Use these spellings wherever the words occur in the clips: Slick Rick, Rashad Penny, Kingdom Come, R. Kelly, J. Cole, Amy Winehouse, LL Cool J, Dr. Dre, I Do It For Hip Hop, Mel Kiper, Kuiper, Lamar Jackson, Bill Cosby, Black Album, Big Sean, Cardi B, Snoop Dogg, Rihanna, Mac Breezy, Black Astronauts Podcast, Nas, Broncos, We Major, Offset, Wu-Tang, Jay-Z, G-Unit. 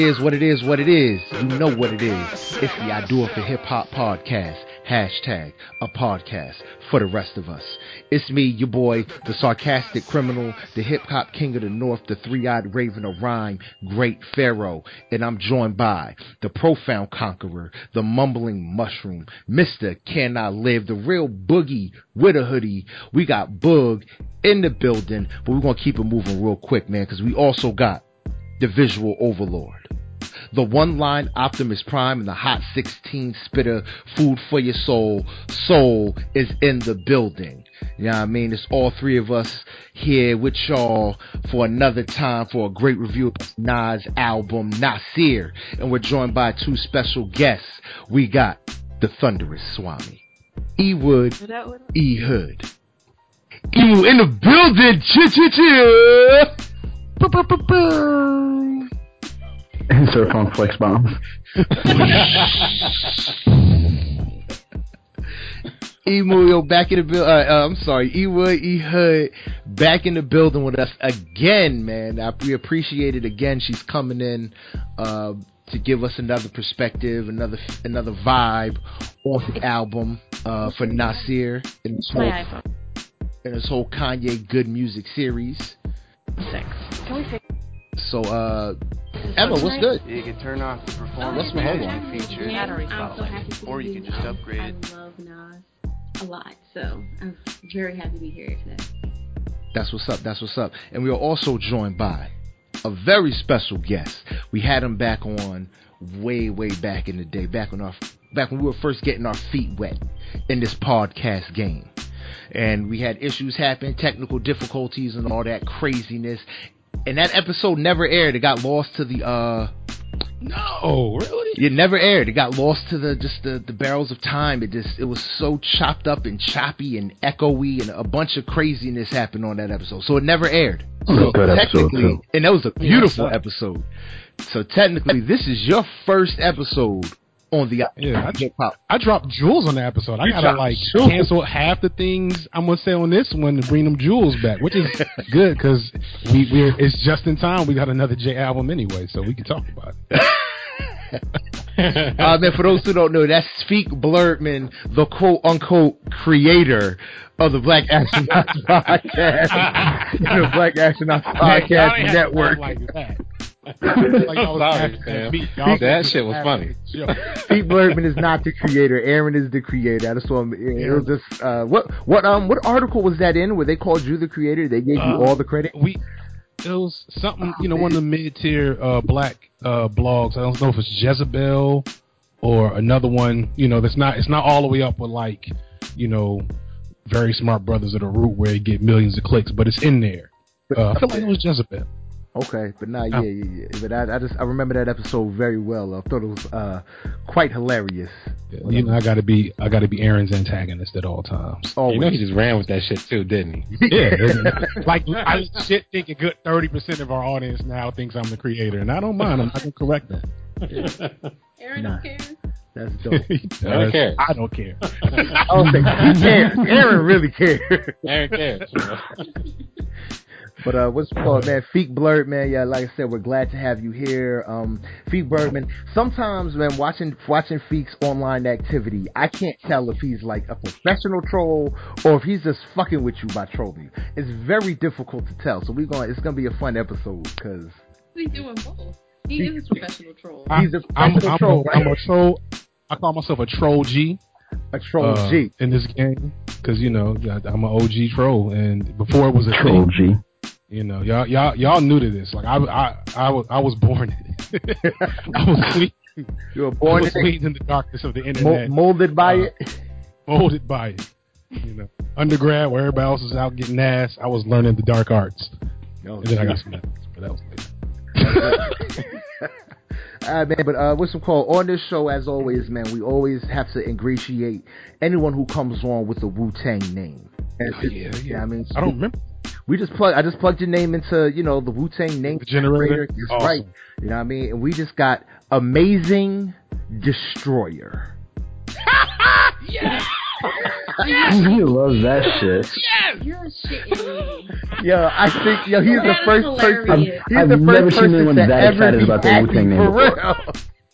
What it is. You know what it is. It's the I Do It For Hip Hop Podcast. Hashtag a podcast for the rest of us. It's me, your boy, the sarcastic criminal, the hip hop king of the north, the three-eyed raven of rhyme, great pharaoh. And I'm joined by the profound conqueror, the mumbling mushroom, Mr. Can I Live, the real boogie with a hoodie. We got Boog in the building, but we're going to keep it moving real quick, man, because we also got the visual overlord, the one-line Optimus Prime and the Hot 16 Spitter, food for your soul. Soul is in the building. You know what I mean? It's all three of us here with y'all for another time for a great review of Nas' album, Nasir. And we're joined by two special guests. We got the Thunderous Swami, E-Wood, E-Hood. E-Wood in the building! Chill! Insert funk flex bomb. E-Wood back in the building. I'm sorry, E-Wood, E-Hood back in the building with us again, man. We appreciate it again. She's coming in to give us another perspective, another vibe off the album for Nasir and this whole Kanye Good Music series. Can we fix? So, Emma, what's good? You can turn off the performance management feature, or you can just upgrade it. I love Nas a lot, so I'm very happy to be here today. That's what's up. And we are also joined by a very special guest. We had him back on way back in the day, back when we were first getting our feet wet in this podcast game. And we had issues happen, technical difficulties and all that craziness. And that episode never aired. It got lost to the No, really? It never aired. It got lost to the barrels of time. It was so chopped up and choppy and echoey, and a bunch of craziness happened on that episode. So it never aired. So technically, and that was a beautiful episode. So technically, this is your first episode on the I dropped jewels on the episode. I gotta cancel half the things I'm gonna say on this one to bring them jewels back, which is good because we're it's just in time. We got another J album anyway, so we can talk about it. Then for those who don't know, that's Speak Blurtman, the quote unquote creator of the Black Astronauts Podcast, the Black Astronauts Podcast Network. That shit was funny. Pete Blurtman is not the creator. Aaron is the creator. That's what it was. Just what article was that in where they called you the creator? They gave you all the credit. It was something, one of the mid-tier black blogs. I don't know if it's Jezebel or another one. It's not all the way up with very smart brothers of the root where you get millions of clicks, but it's in there. I feel like it was Jezebel. Okay, but yeah. But I remember that episode very well. I thought it was quite hilarious. I gotta be Aaron's antagonist at all times. Oh, he just ran with that shit too, didn't he? Yeah. I shit think a good 30% of our audience now thinks I'm the creator, and I don't mind. I'm not gonna correct that. Aaron don't care. That's dope. I don't care. I don't think he cares. Aaron really cares. Aaron cares. But what's called, man? Feek Blurt, man. Yeah, like I said, we're glad to have you here. Feek Blurtman. Sometimes, man, watching Feek's online activity, I can't tell if he's like a professional troll or if he's just fucking with you by trolling. It's very difficult to tell. So it's gonna be a fun episode because we doing both. He is a professional troll. He's a professional troll. Right? I'm a troll. I call myself a troll G. A troll G in this game because I'm an OG troll, and before it was a troll G. Y'all new to this. Like I was born in it. I was sleeping. You were born in the darkness of the internet. Molded by it. Undergrad, where everybody else was out getting ass, I was learning the dark arts. And then I got some methods, but that was later. All right, man, but what's some call on this show? As always, man, we always have to ingratiate anyone who comes on with the Wu-Tang name. I mean, I don't remember. I just plugged your name into, the Wu-Tang name generator. That's awesome. Right. You know what I mean? And we just got Amazing Destroyer. Yeah. He loves that shit. Yes! You're shitting me. I think he's the first person. He's the first person to ever be acting for real.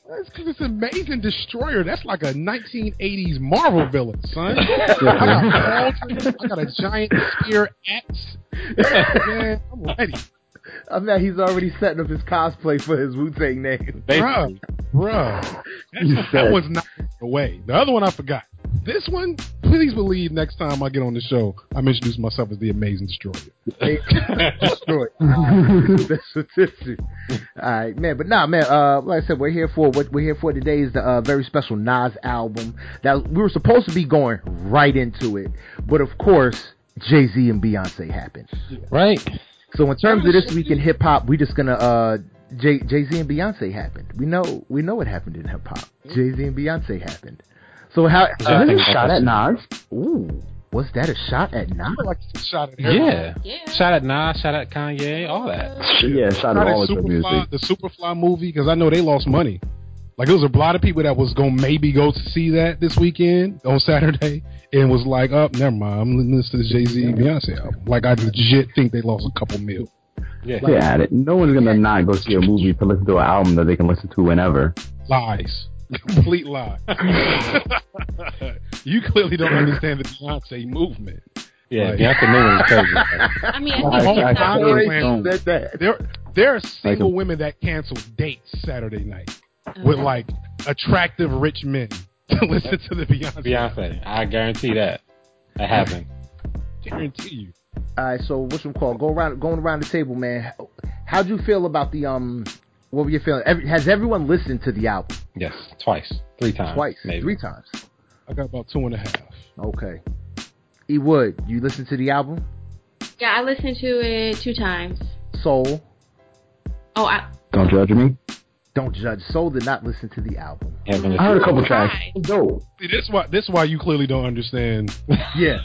That's because it's Amazing Destroyer. That's like a 1980s Marvel villain, son. I got a giant spear axe. Man, I'm ready. I bet he's already setting up his cosplay for his Wu-Tang name. Basically. Bro. That one's not away. The other one I forgot. This one, please believe next time I get on the show, I'm introducing myself as the Amazing Destroyer. Destroyer. That's what this is. All right, man. But nah, man. Like I said, what we're here for today is the very special Nas album that we were supposed to be going right into it, but of course, Jay-Z and Beyonce happened. Right. So in terms of this week in hip hop, we're just gonna Jay-Z and Beyonce happened. We know what happened in hip hop. Jay-Z and Beyonce happened. So how is a shot at Nas? Ooh, was that a shot at Nas? Like a shot at yeah, shot at Nas, shot at Kanye, all that. Yeah, shot at all of the Superfly movie, because I know they lost money. Like, there was a lot of people that was going to maybe go to see that this weekend on Saturday and was like, oh, never mind, I'm listening to the Jay-Z and Beyonce album. Like, I legit think they lost a couple mil. Yeah. Like, yeah, no one's going to not go see a movie to listen to an album that they can listen to whenever. Lies. Complete lies. You clearly don't understand the Beyonce movement. Yeah, like, Beyonce movement is crazy. I mean, there are single women that cancel dates Saturday night. With like attractive rich men to listen to the Beyonce. I guarantee that. That happened. Guarantee you. Alright, so what's your call? Going around the table, man. How'd you feel about the what were you feeling? Has everyone listened to the album? Yes, three times. I got about 2.5. Okay. E Wood, you listened to the album? Yeah, I listened to it 2 times. Soul. Don't judge me. Don't judge. Soul did not listen to the album. I heard a couple tracks. No. This is why you clearly don't understand. Yeah.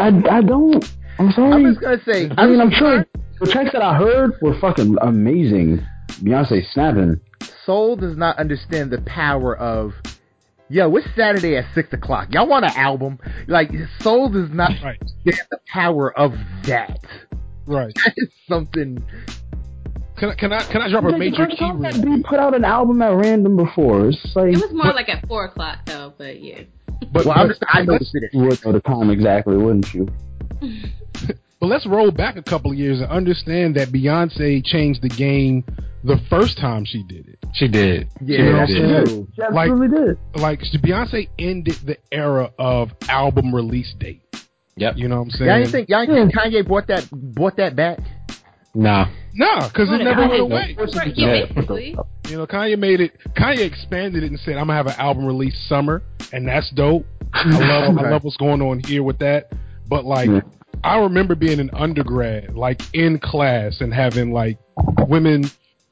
I don't. I'm sorry. I'm just gonna say. I mean, I'm sure the tracks that I heard were fucking amazing. Beyonce snapping. Soul does not understand the power of. Yo, it's Saturday at 6:00. Y'all want an album? Like, Soul does not understand the power of that. Right. That is something. Can I drop a major key? They put out an album at random before. It's like, it was more like at 4:00 though, but yeah. But well, I noticed it. You would know the time exactly, wouldn't you? But let's roll back a couple of years and understand that Beyonce changed the game the first time she did it. She did. Yeah, she did. She absolutely did. Like, Beyonce ended the era of album release date. Yep. You know what I'm saying? Y'all didn't think Kanye brought that back? Nah, because it never went away. Yeah, basically. You know, Kanye made it. Kanye expanded it and said, "I'm gonna have an album release summer," and that's dope. I love what's going on here with that. But like, I remember being an undergrad, like in class, and having like women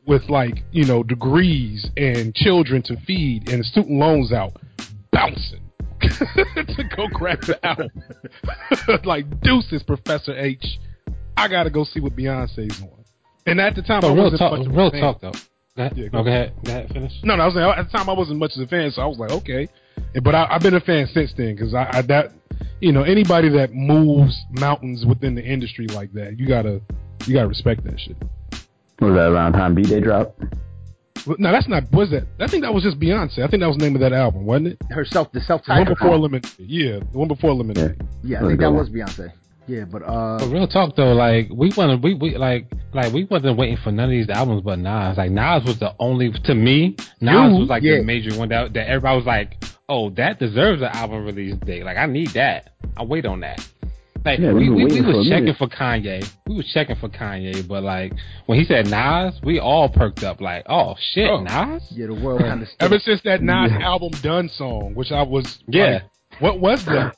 with like degrees and children to feed and student loans out, bouncing. To go grab the album. Like, deuces, Professor H. I gotta go see what Beyonce's on. And at the time, I wasn't much of a fan. Real talk, though. Go ahead. Finish. No, I was saying, at the time, I wasn't much of a fan, so I was like, okay. But I've been a fan since then, because anybody that moves mountains within the industry like that, you gotta respect that shit. Was that around the time B-Day dropped? No, that's not. Was that? I think that was just Beyonce. I think that was the name of that album, wasn't it? The self-titled. The one before Lemonade. Yeah, I think that was Beyonce. Yeah, but real talk though, like we wasn't waiting for none of these albums but Nas. Like, Nas was the only, to me, Nas was the major one that everybody was like, oh, that deserves an album release day. Like, I need that. I wait on that. Like, we was checking for Kanye, but like when he said Nas, we all perked up like, oh shit, Nas? Yeah, the world understood. Ever since that Nas album Done song, which I was like, what was that?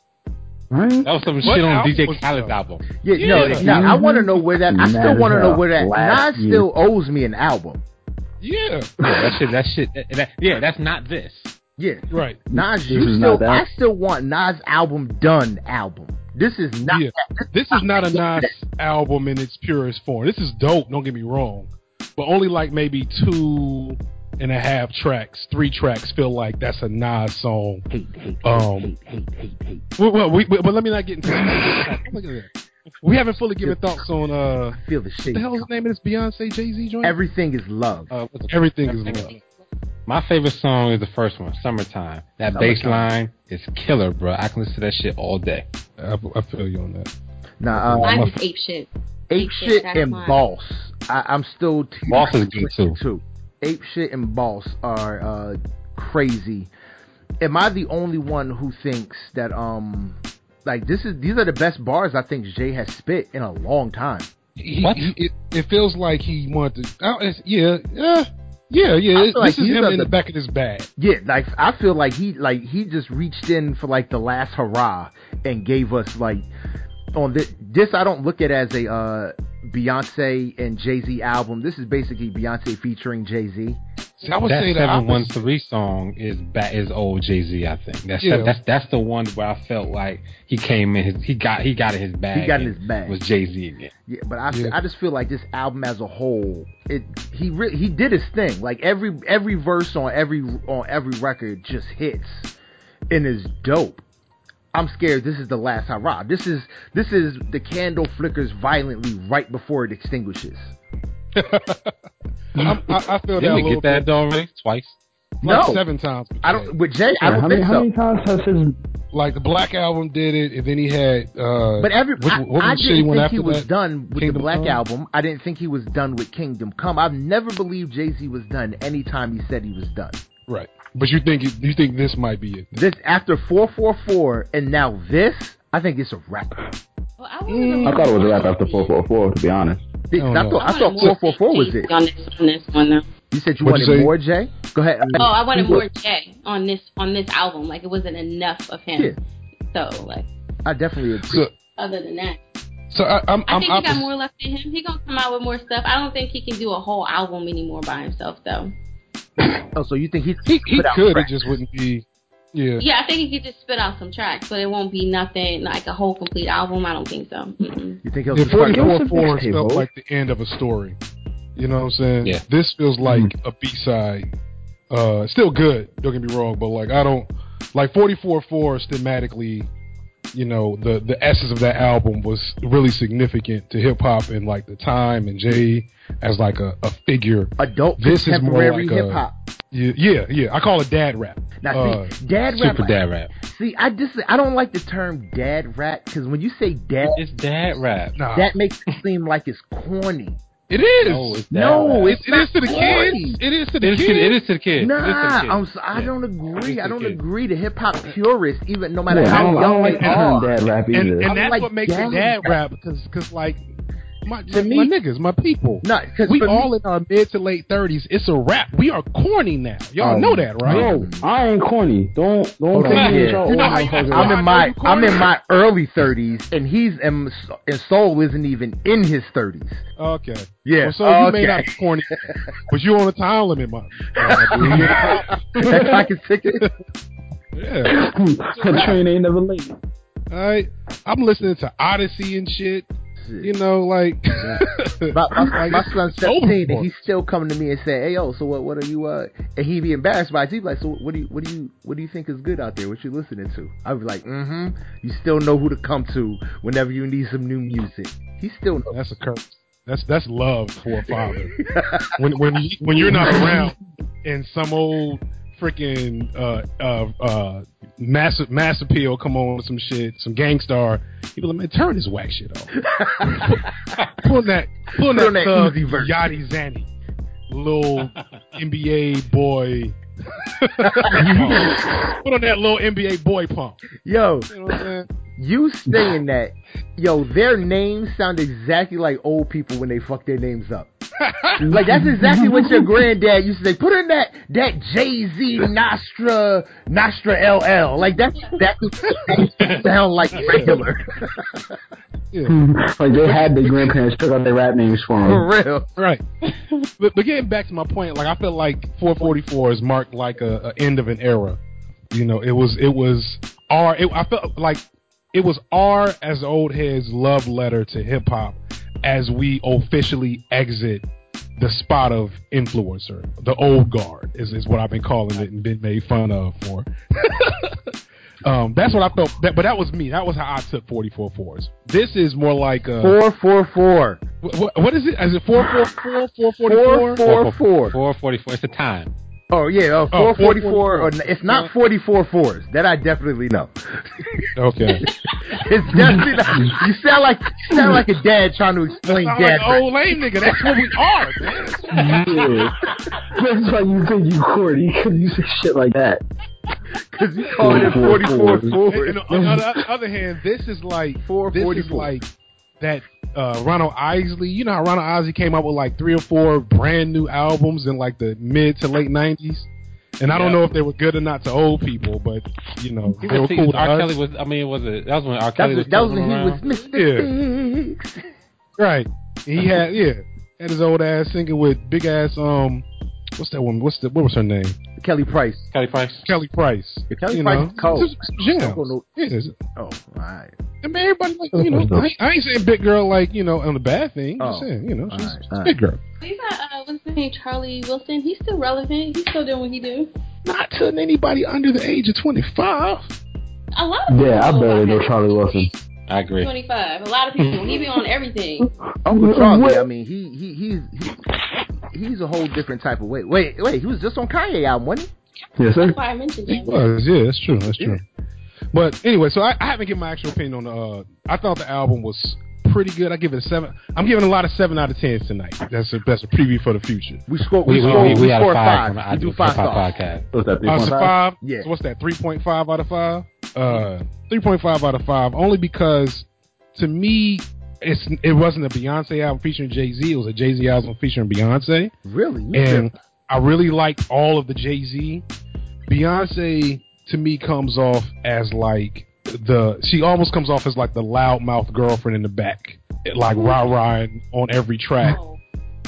Right? That was some shit on DJ Khaled's album. I want to know where that. I still want to know where that. Nas still owes me an album. Yeah. That that's not this. Yeah. Right. Nas, I still want Nas album Done album. This is not. Yeah. This is not a Nas album in its purest form. This is dope. Don't get me wrong, but only like maybe two and a half tracks, 3 tracks feel like that's a Nas song. Well, let me not get into that. Look at that. We haven't fully given thoughts on feel the shade. What the hell is the name of this Beyonce Jay-Z joint? Everything Is Love. Everything is love. My favorite song is the first one, Summertime. That bass line is killer, bro. I can listen to that shit all day. I feel you on that. Nah, I just Ape Shit. Ape Shit and mine. Boss. I'm still... Boss is good, too. Ape Shit and Boss are crazy. Am I the only one who thinks that... Like, these are the best bars I think Jay has spit in a long time. It feels like he wanted to... Yeah. This like is him in the back of his bag. Yeah, like, I feel like he just reached in for, like, the last hurrah and gave us, like... on this I don't look at as a Beyonce and Jay-Z album. This is basically Beyonce featuring Jay-Z. See, I would say that 713 song is old Jay-Z, I think. That's the one where I felt like he came in, he got in his bag. He got in his bag. Was Jay-Z again. Yeah, but I just feel like this album as a whole, he did his thing. Like every verse on every record just hits and is dope. I'm scared this is the last hurrah. This is the candle flickers violently right before it extinguishes. I feel that a little bit. Did we get that done twice? Like 7 times. I don't think so. How many times has his... Like, the Black Album did it, and then he had... I didn't think he was done with the Black Album. I didn't think he was done with Kingdom Come. I've never believed Jay-Z was done anytime he said he was done. Right. But you think this might be it? This after 4:44 and now this, I think it's a wrap. Well, I thought it was a wrap after 4:44. To be honest, I thought 4:44 was it. On this one, though. You said you wanted more Jay. Go ahead. Oh, I wanted more Jay on this album. Like it wasn't enough of him. Yeah. So like, I definitely agree. So, other than that, so I think he got more left in him. He gonna come out with more stuff. I don't think he can do a whole album anymore by himself though. Oh, so you think he could? It just wouldn't be. Yeah. Yeah, I think he could just spit out some tracks, but it won't be nothing like a whole complete album. I don't think so. Mm-mm. You think he'll? 4:44 felt like the end of a story. You know what I'm saying? Yeah. This feels like a B-side. Still good. Don't get me wrong, but like I don't like 4:44 is thematically. You know, the essence of that album was really significant to hip hop and like the time and Jay as like a figure. Adult contemporary hip hop. Yeah. I call it dad rap. Now, see, dad rap. See, I don't like the term dad rap because when you say dad, it's dad rap. Nah. That makes it seem like it's corny. It is. No, it's not corny. It is to the kids. Nah, I don't agree. I don't agree to hip hop purists, even no matter how young they are. Dad rap either. And that's like what makes it dad rap because like my niggas, my people, we all in our mid to late 30s. It's a rap. We are corny now. Y'all know that, right? No, I ain't corny. Don't take me. I'm in my early 30s, and Soul isn't even in his 30s. Okay. Yeah. Well, you may not be corny, but you on a time limit, man. That's how I can take it. Yeah. The train ain't never late. All right. I'm listening to Odyssey and shit. You know, like my son's 17 and he's still coming to me and saying, "Hey, yo, so what are you?" And he'd be embarrassed by it. He'd be like, "So what do you think is good out there? What you listening to?" I was like, "Mm-hmm." You still know who to come to whenever you need some new music. He still knows. That's a curse. That's love for a father. when you're not around and some old freaking mass appeal come on with some shit, some Gangstar, people like, man, turn this whack shit off. Pull that easy verse. Yachty Zanny, little NBA boy. Put on that little NBA boy pump. Yo, you know what I'm saying? You saying that, yo, their names sound exactly like old people when they fuck their names up. Like, that's exactly what your granddad used to say. Put in that Jay-Z Nostra LL. Like, that sound like regular. Yeah. Like, they had their grandparents took out their rap names for them. For real. Right. But getting back to my point, like, I feel like 4:44 is marked like a end of an era. You know, it was R as the old head's love letter to hip hop as we officially exit the spot of influencer, the old guard is what I've been calling it and been made fun of for. That's what I felt, but that was me. That was how I took 4:44s. This is more like 4:44. What is it? Is it 4:44? 4:44? 4:44. 4:44. It's the time. Oh yeah, 4:44. Or it's not 44 fours. That I definitely know. Okay. It's definitely not. You sound like a dad trying to explain dad. Like an old lame nigga. That's what we are, man. Yeah. That's why you think you corny, because you say shit like that. Because you call it 44 fours. And on the other hand, this is like 4:44. This is like that. Ronald Isley, you know how Ronald Isley came out with like 3 or 4 brand new albums in like the mid to late 90s, and I don't know if they were good or not to old people, but you know they were cool. R. Kelly was, I mean, was it? That was when R. Kelly was. That was when he was Mr. Biggs. Right. He had his old ass singing with big ass what's that one? What was her name? Kelly Price. Kelly Price is cold. Yeah. Oh, right. I mean, everybody, like, you know, I ain't saying big girl, like, you know, on the bad thing. I'm saying, you know, she's a big girl. He's not, what's his name, Charlie Wilson? He's still relevant. He's still doing what he do. Not to anybody under the age of 25. A lot of people. Yeah, I barely know Charlie Wilson. I agree. 25. A lot of people. He be on everything. Uncle Charlie, what? I mean, he's a whole different type of way. Wait, he was just on Kanye album, wasn't he? Yes, sir. That's why I mentioned him. He was, yeah, that's true. But anyway, so I haven't given my actual opinion on I thought the album was pretty good. I give it a 7. I'm giving a lot of 7 out of 10s tonight. That's a preview for the future. We score 5. I do 5 stars. What's that? 5? Yeah. So what's that? 3.5 out of 5? 3.5 out of 5. Only because to me, it wasn't a Beyonce album featuring Jay-Z. It was a Jay-Z album featuring Beyonce. Really? And I really liked all of the Jay-Z. Beyonce, to me, comes off as like she almost comes off as like the loudmouth girlfriend in the back, like rah-rah on every track.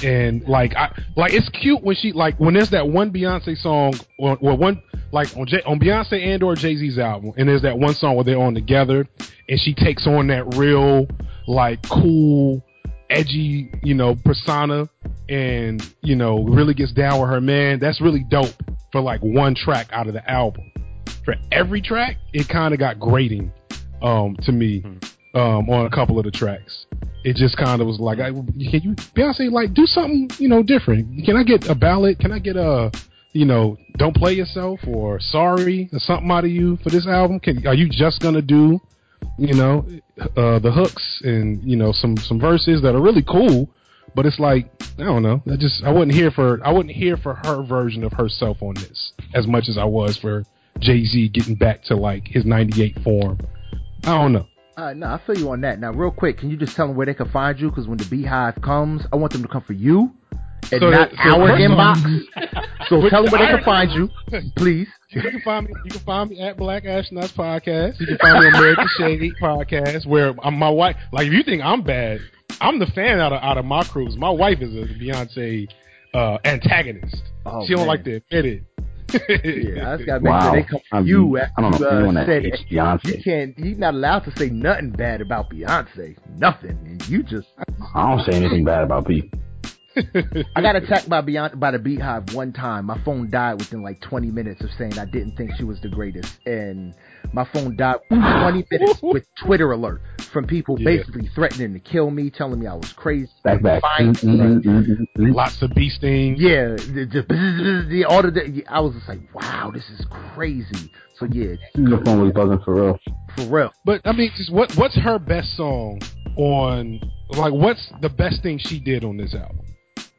And like it's cute when she like when there's that one Beyonce song or one like on Beyonce and or Jay-Z's album, and there's that one song where they're on together and she takes on that real like cool, edgy, you know, persona, and you know really gets down with her man. That's really dope for like one track out of the album. For every track, it kind of got grating to me on a couple of the tracks. It just kind of was like, can you Beyonce like do something, you know, different? Can I get a ballad? Can I get a, you know, Don't Play Yourself or Sorry or something out of you for this album? Are you just gonna do, you know, the hooks and you know some verses that are really cool? But it's like, I don't know. I wasn't here for her version of herself on this as much as I was for Jay-Z getting back to like his 98 form. I don't know. No, I feel you on that. Now, real quick, can you just tell them where they can find you? Because when the Beehive comes, I want them to come for you and so not our inbox. So tell them where they can find you, please. You can find me at Black Astronauts Podcast. You can find me on Married to Shade Podcast, where my wife, like, if you think I'm bad, I'm the fan out of my crews. My wife is a Beyonce antagonist. Oh, she don't like to admit it. Yeah, I just gotta make sure they come from you after you said it. You're not allowed to say nothing bad about Beyonce. Nothing. And you just I don't say anything bad about Beyonce. I got attacked by Beyonce by the Beehive one time. My phone died within like 20 minutes of saying I didn't think she was the greatest, and my phone died 20 minutes with Twitter alert from people basically threatening to kill me, telling me I was crazy. Back. Lots of bee stings. Yeah, the all of the. I was just like, wow, this is crazy. So yeah, your phone was buzzing for real. For real. But I mean, just what's her best song on? Like, what's the best thing she did on this album?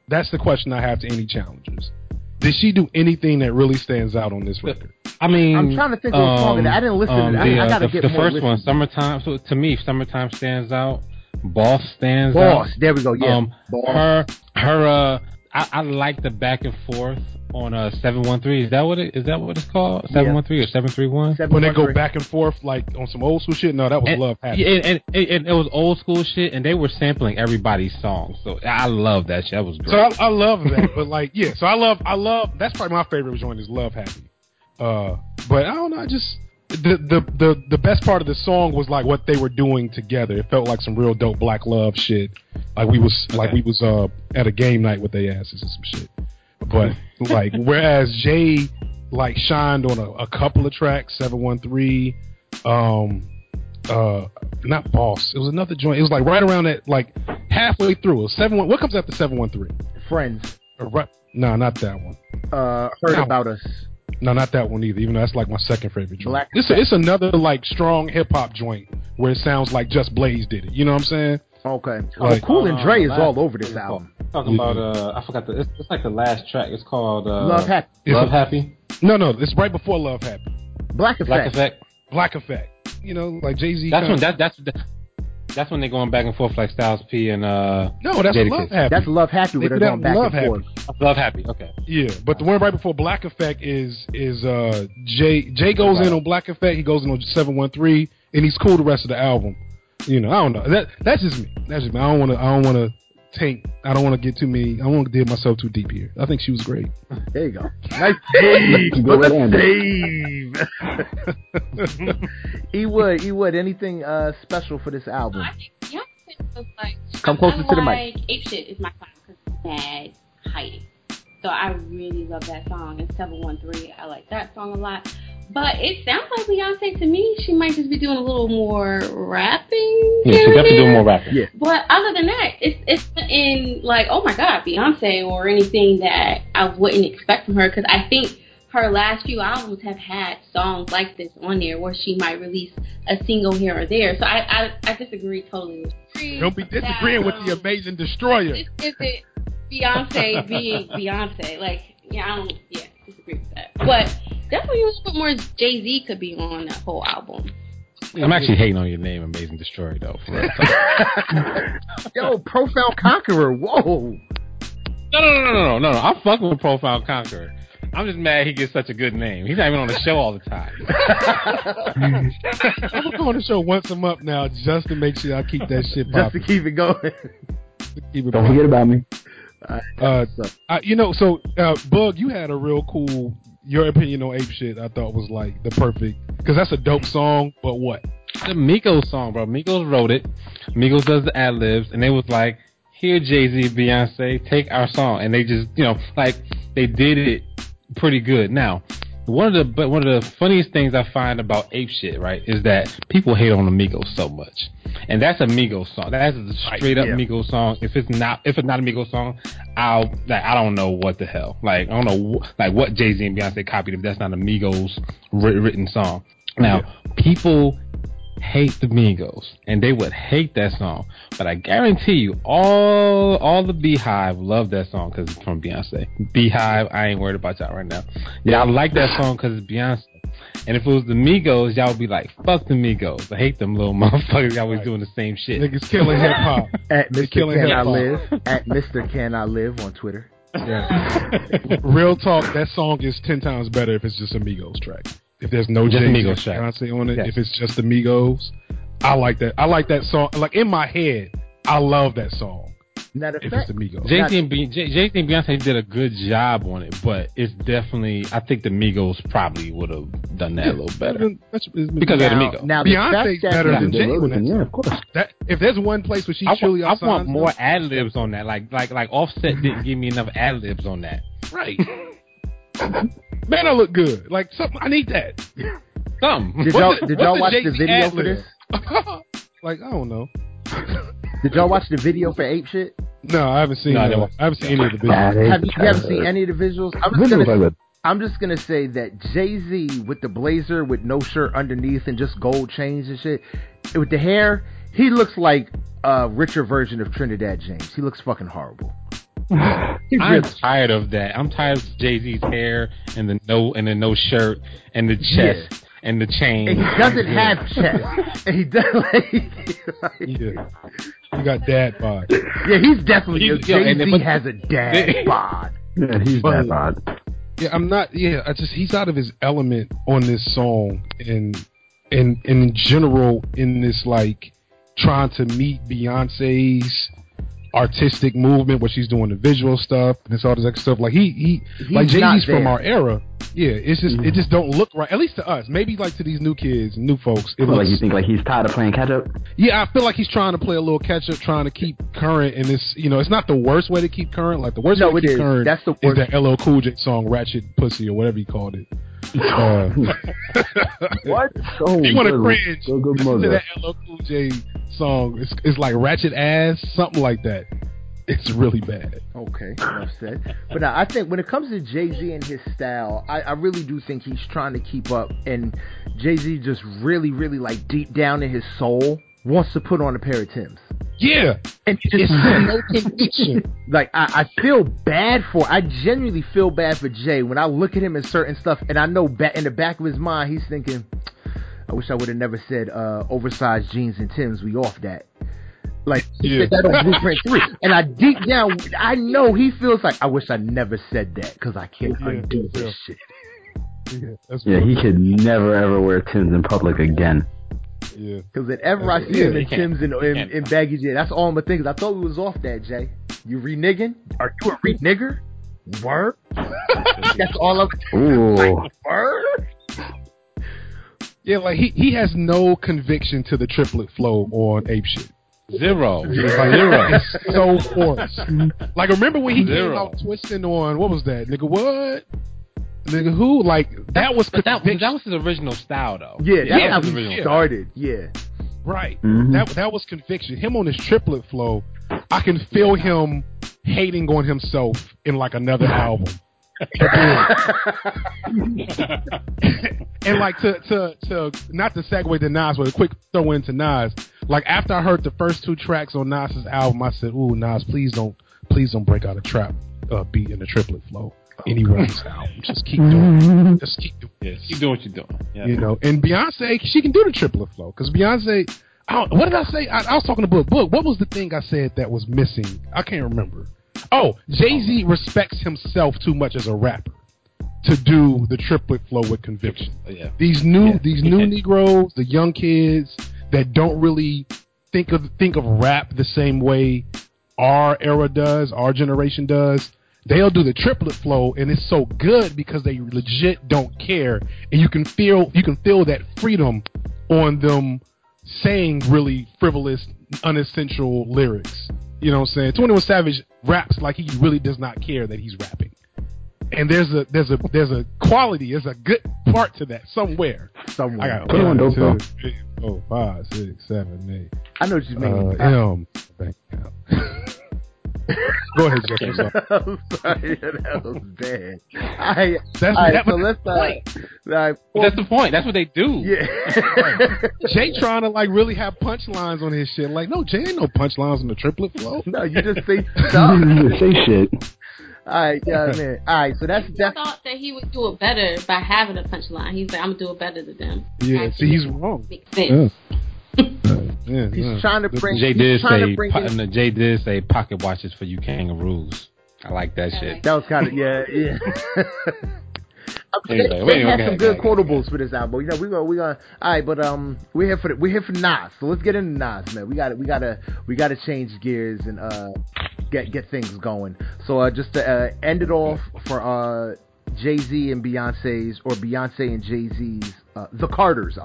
That's the question I have to any challengers. Did she do anything that really stands out on this record? I mean, I'm trying to think of a song that I didn't listen to. I gotta get the first one. Summertime. So to me, Summertime stands out. Boss stands out. Boss. There we go. Yeah. Boss. Her. I like the back and forth on 713. Is that what it's called? 713 or 731? When they go back and forth like on some old school shit. No, that was Love Happening. Yeah, and it was old school shit, and they were sampling everybody's songs. So I love that shit. That was great. So I love that, but like yeah. So I love that's probably my favorite joint is Love Happy. But I don't know. I just the best part of the song was like what they were doing together. It felt like some real dope black love shit. Like we was at a game night with their asses and some shit. But like whereas Jay like shined on a couple of tracks, 713, not Boss. It was another joint. It was like right around that, like halfway through. It was 7-1. What comes after 713? Friends. Right? No, not that one. Heard that About one. Us. No, not that one either. Even though that's like my second favorite joint. Black it's another like strong hip hop joint where it sounds like Just Blaze did it. You know what I'm saying? Okay. Like, Kool and Dre is all over this album. Talking about I forgot it's like the last track. It's called Love Happy. Love Happy. No, it's right before Love Happy. Black Effect. You know, like Jay-Z. That's when they're going back and forth like Styles P and no, that's Jadakiss. Love Happy. That's Love Happy where they're going back and forth. Love Happy, okay. Yeah, but the one right before Black Effect is Jay goes in on Black Effect, he goes in on 713, and he's cool the rest of the album. You know, I don't know. That's just me. I don't want to get too many. I don't want to dig myself too deep here. I think she was great. There you go. Nice save. Go save. Ewood, anything special for this album? I think Beyonce was like, come closer to the mic. Ape Shit is my song because it's mad hype. So I really love that song. And 713, I like that song a lot. But it sounds like Beyonce to me. She might just be doing a little more rapping. Yeah, she's definitely doing more rapping. Yeah. But other than that, it's in like, oh my God, Beyonce or anything that I wouldn't expect from her. Because I think her last few albums have had songs like this on there where she might release a single here or there. So I disagree totally with you. Don't be disagreeing with the amazing destroyer. Is it Beyonce being Beyonce? Like, yeah, I disagree with that. But definitely a little bit more Jay-Z could be on that whole album. I'm actually hating on your name, Amazing Destroyer, though. For real. Yo, Profound Conqueror, whoa. No. I'm fucking with Profound Conqueror. I'm just mad he gets such a good name. He's not even on the show all the time. I'm on the show once a month now just to make sure I keep that shit popping. Just to keep it going. Don't forget about me. Bug, you had a real cool... Your opinion on Ape Shit, I thought was like the perfect, because that's a dope song. But what? The Migos song, bro. Migos wrote it. Migos does the ad libs, and they was like, "Here, Jay-Z, Beyonce, take our song," and they just, you know, like they did it pretty good. Now, one of the funniest things I find about Ape Shit, right, is that people hate on the Migos so much, and that's a Migos song. That's a straight up Migos song. If it's not a Migos song, I don't know what the hell. Like I don't know what Jay-Z and Beyonce copied if that's not a Migos written song. Now people hate the Migos, and they would hate that song. But I guarantee you, all the Beehive love that song because it's from Beyonce. Beehive, I ain't worried about y'all right now. Y'all like that song because it's Beyonce. And if it was the Migos, y'all would be like, "Fuck the Migos! I hate them little motherfuckers. Y'all always doing the same shit." Niggas killing hip hop. At Mr. Can I Live? At Mr. Can I Live on Twitter. Yeah. Real talk. That song is 10 times better if it's just a Migos track. If there's no Migos track, Beyonce on it, yes. If it's just the Migos, I like that. I like that song. Like in my head, I love that song. Not if it's the Migos. Jay-Z and Beyonce did a good job on it, but it's definitely. I think the Migos probably would have done that a little better because of the Migos. Now Beyonce's better than Jay-Z. Yeah, of course. If there's one place where she truly, I want more ad libs on that. Like Offset didn't give me enough ad libs on that. Right. Man, I look good. Like something, I need that. Something. Did y'all watch the video for this? Like I don't know. Did y'all watch the video for Ape Shit? No, I haven't seen. I haven't seen any of the visuals. You haven't seen any of the visuals? I'm just gonna say that Jay-Z with the blazer with no shirt underneath and just gold chains and shit, with the hair, he looks like a richer version of Trinidad James. He looks fucking horrible. I'm tired of that. I'm tired of Jay-Z's hair and the no shirt and the chest and the chain. And he doesn't have chest. And he doesn't. You got dad bod. Yeah, he's definitely. Jay-Z has a dad bod. Yeah, he's dad bod. Yeah, I'm not. Yeah, I just he's out of his element on this song and in general in this like trying to meet Beyonce's. artistic movement where she's doing the visual stuff and it's all this extra stuff. Like he like Jay-Z's from our era. Yeah, it's just it just don't look right. At least to us. Maybe like to these new kids, new folks. It looks, like you think like he's tired of playing catch up. Yeah, I feel like he's trying to play a little catch up, trying to keep current, and it's it's not the worst way to keep current. Like the worst way to keep current is that LL Cool J song Ratchet Pussy or whatever he called it. What? Oh, you want to cringe? Listen to that LL Cool J song. It's like Ratchet Ass, something like that. It's really bad. Okay, enough said. But now, I think when it comes to Jay-Z and his style, I really do think he's trying to keep up. And Jay-Z just really, really, like deep down in his soul, wants to put on a pair of Timbs. Yeah, and just no connection. Like I feel bad for. I genuinely feel bad for Jay when I look at him in certain stuff, and I know in the back of his mind he's thinking, "I wish I would have never said oversized jeans and Timbs. We off that." Like he said that on Blueprint 3, and I deep down I know he feels like I wish I never said that because I can't undo this shit. Yeah, he could never ever wear Timbs in public again. Yeah, because whenever I see him in Timbs in baggy jeans, that's all I'm gonna think. I thought we was off that, Jay. You re-niggin? Are you a re-nigger? Word. That's all I'm gonna think. Like, word. Yeah, like he has no conviction to the triplet flow on Ape Shit. Zero. It's so forced. Like remember when he came out twisting on what was that? Nigga what? Nigga who? Like that was that was his original style though. Yeah, that's how he started. Yeah. Right. Mm-hmm. That was conviction. Him on his triplet flow, I can feel him hating on himself in like another album. And like to not to segue to Nas, but a quick throw into Nas. Like after I heard the first two tracks on Nas's album, I said, "Ooh, Nas, please don't break out a trap beat in the triplet flow anywhere on this album. Just keep doing it. Just keep doing it. Yes. Keep doing what you're doing." Yeah. You know, and Beyonce, she can do the triplet flow because Beyonce. What did I say? I was talking to Book. What was the thing I said that was missing? I can't remember. Oh, Jay-Z respects himself too much as a rapper to do the triplet flow with conviction. Yeah. These new Negroes, the young kids that don't really think of rap the same way our era does, our generation does. They'll do the triplet flow, and it's so good because they legit don't care, and you can feel that freedom on them saying really frivolous, unessential lyrics. You know what I'm saying? 21 Savage raps like he really does not care that he's rapping. And there's a quality, there's a good part to that somewhere. I got put on dope though. 3, 4, 5, 6, 7, 8. I know what you mean. Go ahead, Jeffrey. I'm sorry, that was bad. That's the point. That's what they do. Yeah. Jay trying to like really have punchlines on his shit. Like, no, Jay ain't no punchlines on the triplet flow. No, you just say stuff. You just say shit. All right, yeah, man. All right, so that's. He thought that he would do it better by having a punchline. He's like, I'm gonna do it better than them. Yeah, see, he's wrong. Makes sense. Yeah. Yeah, he's trying to bring. Jay did say pocket watches for you kangaroos. I like that shit. That was kind of They had some good quotables for this album. You know, we gonna all right, but we're here for Nas. So let's get into Nas, man. We gotta change gears and get things going. So just to end it off for Jay-Z and Beyonce's, or Beyonce and Jay-Z's, The Carters'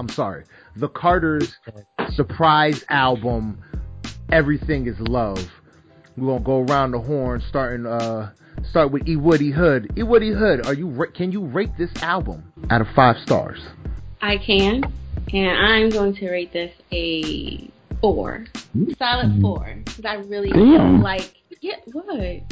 surprise album, Everything Is Love. We're gonna go around the horn, start with E. Woody Hood. E. Woody Hood, can you rate this album out of 5 stars? I can, and I'm going to rate this a 4, solid 4, because I really like. Yeah, what you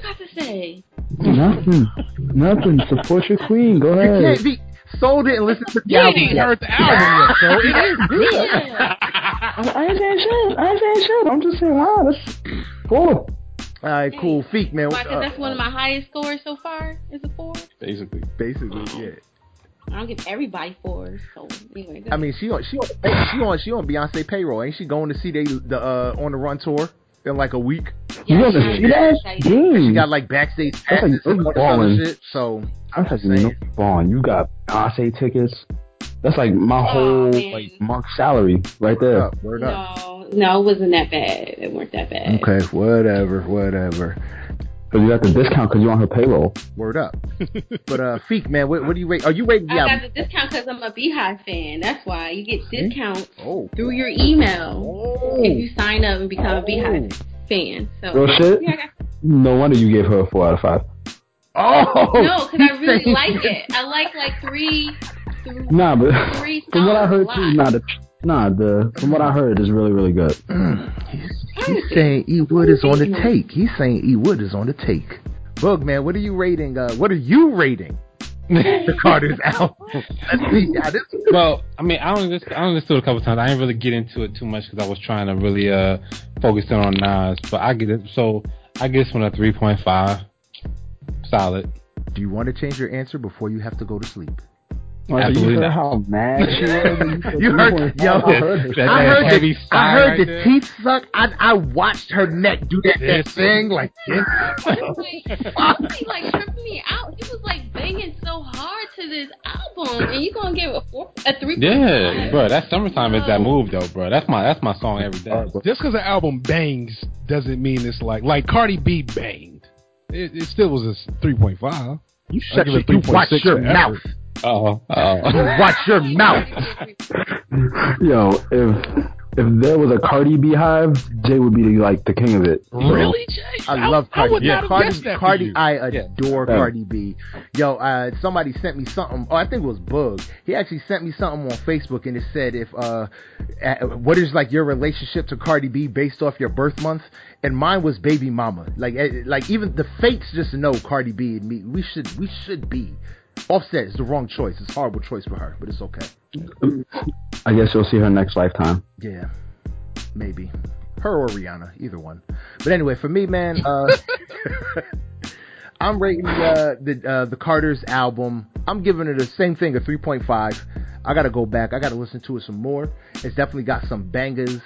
got to say? Nothing. Support your queen. Go ahead. You can't be sold it and listen to the album. You ain't heard the album yet, so it ain't good. Yeah. I ain't saying shit. I'm just saying, wow, that's cool. All right, cool. Feek, man. What's up? That's one of my highest scores so far. Is a 4. Basically, yeah. I don't give everybody 4s. So anyway, I mean, she on Beyonce payroll. Ain't she going to see the On the Run tour in like a week? Yeah, she got like backstage passes and shit. So I'm just saying, you got Beyonce tickets. That's like my whole like month's salary right there. Word up. No, it wasn't that bad. It weren't that bad. Okay, whatever. Because you got the discount because you're on her payroll. Word up. But Feek, man, what do you wait? Are you waiting? Yeah. I got the discount because I'm a Beehive fan. That's why you get discounts through your email if you sign up and become a Beehive fan. So real shit. Yeah, no wonder you gave her a 4 out of 5. Oh no, because I really like it. I like three. Nah, but three from what I heard, too, from what I heard, is really, really good. He's saying E. Wood is on the take. Bug, man, what are you rating? The Carter's album? Let's see how this is. Well, I mean, I only listened to it a couple times. I didn't really get into it too much because I was trying to really focus in on Nas. But I get it. So I guess on a 3.5. Solid. Do you want to change your answer before you have to go to sleep? Absolutely. You heard how mad she was. You heard, yo. I heard the teeth suck. I watched her neck do that thing like this. He like tripped me out. He was like banging so hard to this album, and you gonna give it a 3? Yeah, bro. That Summertime is that move though, bro. That's my song every day. Just because the album bangs doesn't mean it's like Cardi B banged. It still was a 3.5. You shut your 3.6. Watch your mouth. Watch your mouth. Yo, if there was a Cardi Beehive, Jay would be like the king of it. Really, Jay? I love Cardi B. I adore Cardi B. Yo, somebody sent me something. Oh, I think it was Bug. He actually sent me something on Facebook, and it said, "If what is like your relationship to Cardi B based off your birth month?" And mine was Baby Mama. Like even the fates just know Cardi B and me. We should be. Offset is the wrong choice. It's a horrible choice for her, but it's okay. I guess you'll see her next lifetime. Yeah, maybe. Her or Rihanna, either one. But anyway, for me, man, I'm rating the Carters album. I'm giving it the same thing, a 3.5. I got to go back. I got to listen to it some more. It's definitely got some bangers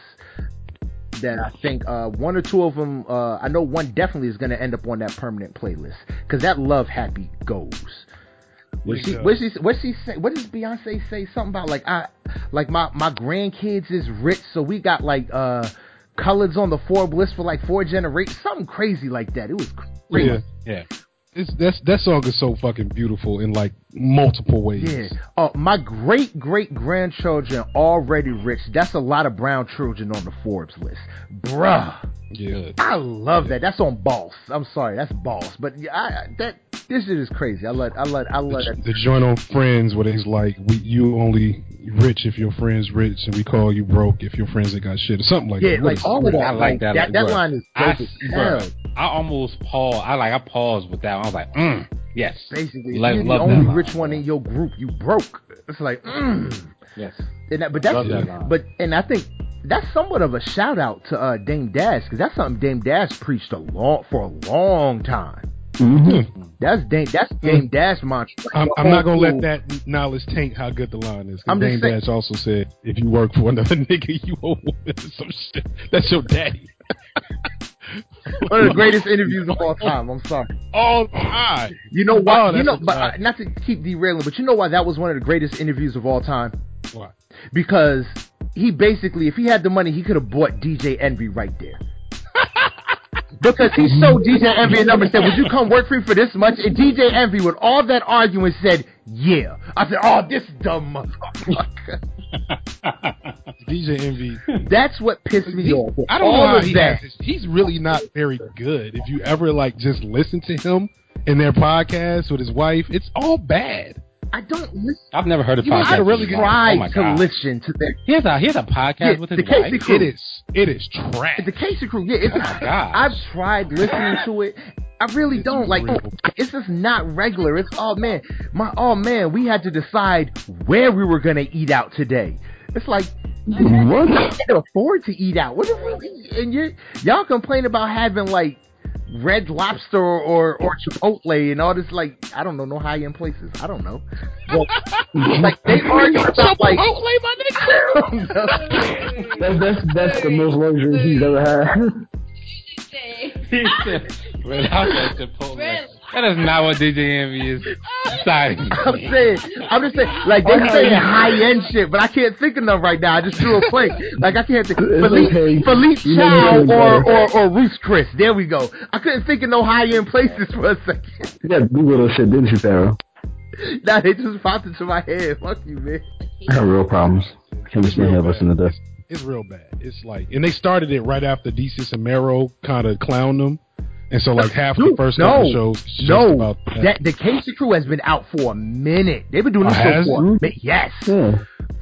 that I think one or two of them, I know one definitely is going to end up on that permanent playlist because that Love Happy goes. What does Beyonce say? Something about my grandkids is rich, so we got colors on the Forbes list for 4 generations. Something crazy like that. It was crazy. Yeah. That song is so fucking beautiful in multiple ways. Yeah. My great great grandchildren already rich. That's a lot of brown children on the Forbes list, bruh. Yeah. I love that. That's on Boss. I'm sorry, that's Boss. But this shit is crazy. I love that. The joint on Friends where it's you only rich if your friends rich, and we call you broke if your friends ain't got shit or something like that. Yeah, all of that. I like that. That line is dope. I paused with that one. I was like, yes. Basically, you're the only rich one in your group. You broke. It's like, yes. And that, but that's that and I think that's somewhat of a shout out to Dame Dash, because that's something Dame Dash preached for a long time. Mm-hmm. That's Dame Dash mantra. I'm not gonna let that knowledge taint how good the line is. Dame Dash also said, "If you work for another nigga, you owe some shit. That's your daddy." One of the greatest interviews of all time. I'm sorry. All time. You know why? But not to keep derailing, but you know why that was one of the greatest interviews of all time? Why? Because he basically, if he had the money, he could have bought DJ Envy right there. Because he showed DJ Envy a number and said, "Would you come work for me for this much?" And DJ Envy, with all that arguing, said, "Yeah." I said, "Oh, this dumb motherfucker." DJ Envy. That's what pissed me off. I don't know how he has this. He's really not very good. If you ever just listen to him in their podcast with his wife, it's all bad. I don't listen. I've never heard of podcasts. I really tried to listen to that. Here's a podcast with his wife. It is trash. The Casey Crew. Yeah, I've tried listening to it. I really don't it's just not regular. It's we had to decide where we were gonna eat out today. It's like, what? I can't afford to eat out. What and y'all complain about having Red Lobster or Chipotle and all this I don't know high-end places. I don't know. Well, they argue about Chipotle, my nigga. That's the most luxury he's ever had. He said Red Lobster, Chipotle. That is not what DJ Envy is citing. I'm just saying, like they saying high-end shit, but I can't think of nothing right now. I just threw a blank. Like I can't think. Felipe Chow or Ruth Chris. There we go. I couldn't think of no high-end places for a second. You got to Google that shit, didn't you, Pharaoh? Nah, they just popped into my head. Fuck you, man. I have real problems. Can't just have us in the dust. It's real bad. It's like, and they started it right after DC Samero kind of clowned them. And so, like, half the first couple shows. About that. The Casey crew has been out for a minute. They've been doing this show for a minute. Yes. Yeah.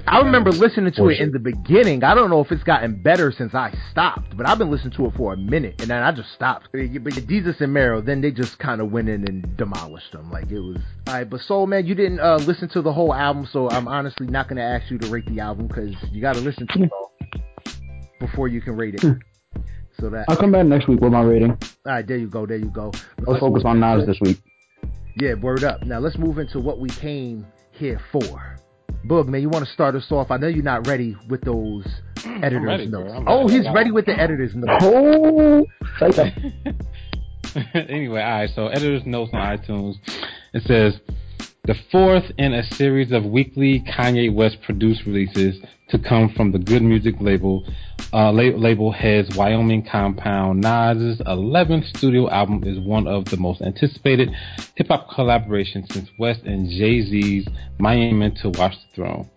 I remember listening to it in the beginning. I don't know if it's gotten better since I stopped, but I've been listening to it for a minute, and then I just stopped. But Jesus and Mero, then they just kind of went in and demolished them. Like, it was... All right, but Soul Man, you didn't listen to the whole album, so I'm honestly not going to ask you to rate the album, because you got to listen to it all before you can rate it. So that I'll come back next week with my rating. All right, there you go. Let's focus on Nas this week. Yeah, word up. Now let's move into what we came here for. Boog, man, you want to start us off? I know you're not ready with those editor's notes. He's ready with the editor's notes. Anyway, all right, so editor's notes on iTunes. It says, the fourth in a series of weekly Kanye West produced releases to come from the Good Music label. Label heads Wyoming Compound. Nas's 11th studio album is one of the most anticipated hip-hop collaborations since West and Jay-Z's Miami Men to Watch the Throne.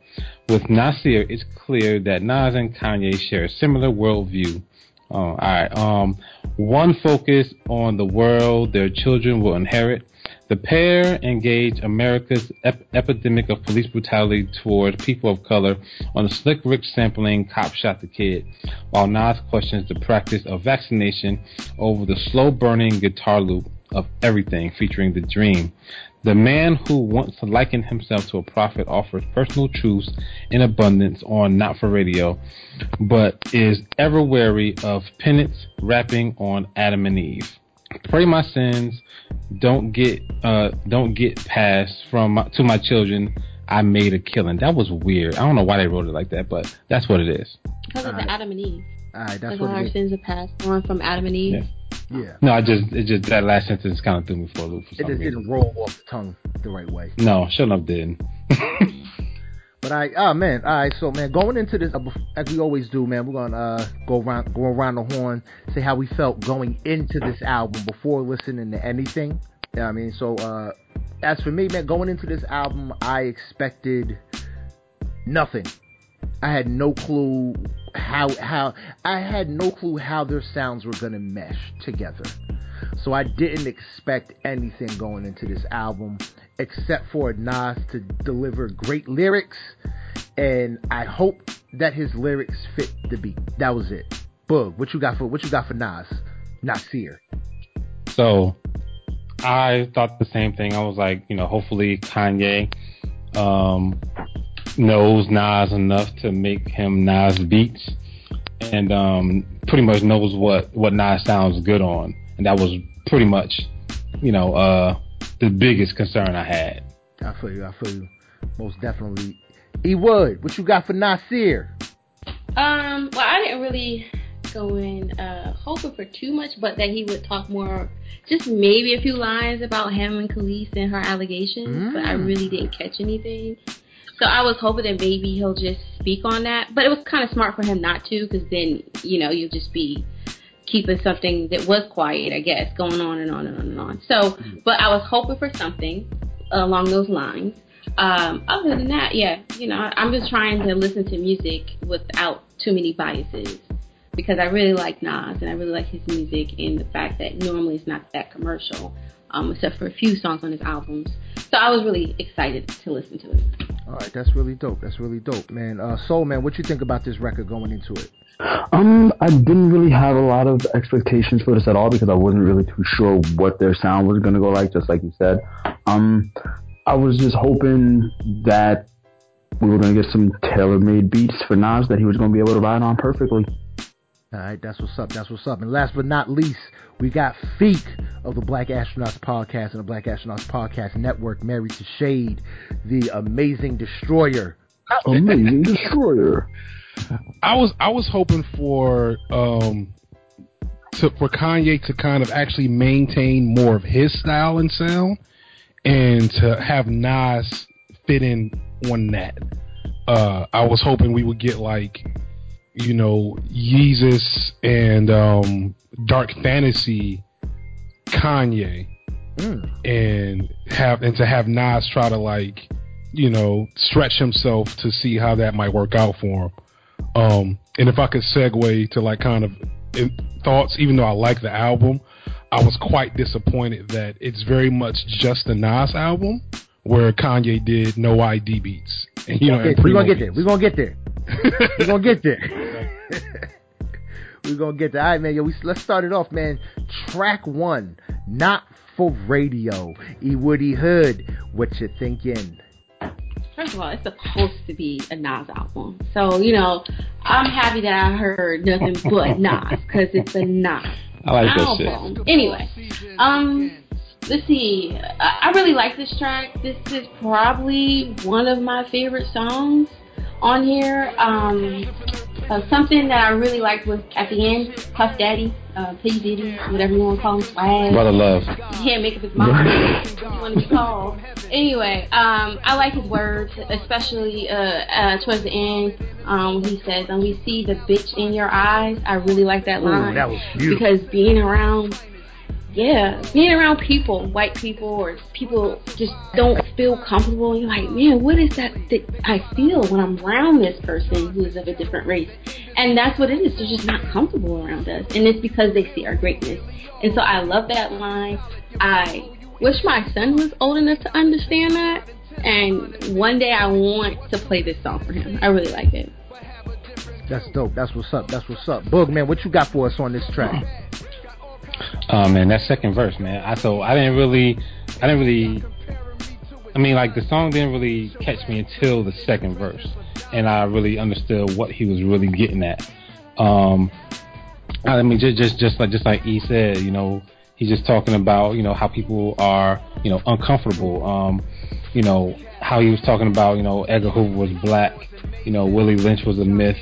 With Nasir, it's clear that Nas and Kanye share a similar worldview. All right. One focus on the world their children will inherit. The pair engage America's epidemic of police brutality toward people of color on a Slick Rick sampling Cop Shot the Kid, while Nas questions the practice of vaccination over the slow-burning guitar loop of Everything featuring The Dream. The man who wants to liken himself to a prophet offers personal truths in abundance on Not For Radio, but is ever wary of penance rapping on Adam and Eve. Pray my sins, don't get passed to my children. I made a killing. That was weird. I don't know why they wrote it like that, but that's what it is. Because of the Adam and Eve. All right, that's what it is. Our sins are passed on from Adam and Eve. Yeah. No, it just that last sentence kind of threw me for a loop. It didn't roll off the tongue the right way. No, sure enough didn't. But all right, so going into this, as we always do, man, we're gonna go around the horn, say how we felt going into this album before listening to anything. You know what I mean? So as for me, man, going into this album, I expected nothing. I had no clue how their sounds were gonna mesh together. So I didn't expect anything going into this album, except for Nas to deliver great lyrics, and I hope that his lyrics fit the beat. That was it. Boog, what you got for Nas? Nasir. So I thought the same thing. I was like, hopefully Kanye knows Nas enough to make him Nas beats, and pretty much knows what Nas sounds good on. And that was pretty much, the biggest concern I had. I feel you. Most definitely. E-Wood, what you got for Nasir? Well, I didn't really go in hoping for too much, but that he would talk more, just maybe a few lines about him and Khalees and her allegations, but I really didn't catch anything. So I was hoping that maybe he'll just speak on that, but it was kind of smart for him not to, because then, you'll just be keeping something that was quiet, I guess, going on and on and on and on. So, but I was hoping for something along those lines. Other than that, I'm just trying to listen to music without too many biases, because I really like Nas and I really like his music, and the fact that normally it's not that commercial, except for a few songs on his albums. So I was really excited to listen to it. All right, that's really dope, man. Soul Man, what you think about this record going into it? I didn't really have a lot of expectations for this at all, because I wasn't really too sure what their sound was going to go like, just like you said. I was just hoping that we were going to get some tailor-made beats for Nas that he was going to be able to ride on perfectly. All right, that's what's up. And last but not least, we got Feek of the Black Astronauts Podcast and the Black Astronauts Podcast Network, Married to Shade, the Amazing Destroyer. Amazing Destroyer. I was hoping for for Kanye to kind of actually maintain more of his style and sound, and to have Nas fit in on that. I was hoping we would get like, you know, Yeezus and Dark Fantasy Kanye, and to have Nas try to, like, you know, stretch himself to see how that might work out for him. And if I could segue to like kind of thoughts, even though I like the album, I was quite disappointed that it's very much just a Nas album where Kanye did no ID beats. And, you know, we're gonna get there. We're gonna get there. All right, man. Yo, let's start it off, man. Track one, Not For Radio. E. Woody Hood, what you thinking? First of all, it's supposed to be a Nas album, so, you know, I'm happy that I heard nothing but Nas, because it's a Nas album. Shit. Anyway, let's see. I really like this track. This is probably one of my favorite songs on here. Something that I really liked was at the end, Puff Daddy, P. Diddy, whatever you want to call him, Swag. Brother Love. You can't make up his mind. You want to be called. Anyway, I like his words, especially towards the end when he says, "And we see the bitch in your eyes." I really like that line. Ooh, that was beautiful. Because being around people, white people, or people just don't feel comfortable. And you're like, man, what is that I feel when I'm around this person who is of a different race? And that's what it is. They're just not comfortable around us. And it's because they see our greatness. And so I love that line. I wish my son was old enough to understand that. And one day I want to play this song for him. I really like it. That's dope. That's what's up. That's what's up. Boog, man, what you got for us on this track? Man, that second verse, man. The song didn't really catch me until the second verse, and I really understood what he was really getting at. I mean, just like E said, you know, he's just talking about, you know, how people are, you know, uncomfortable. You know, how he was talking about, you know, Edgar Hoover was black, you know, Willie Lynch was a myth.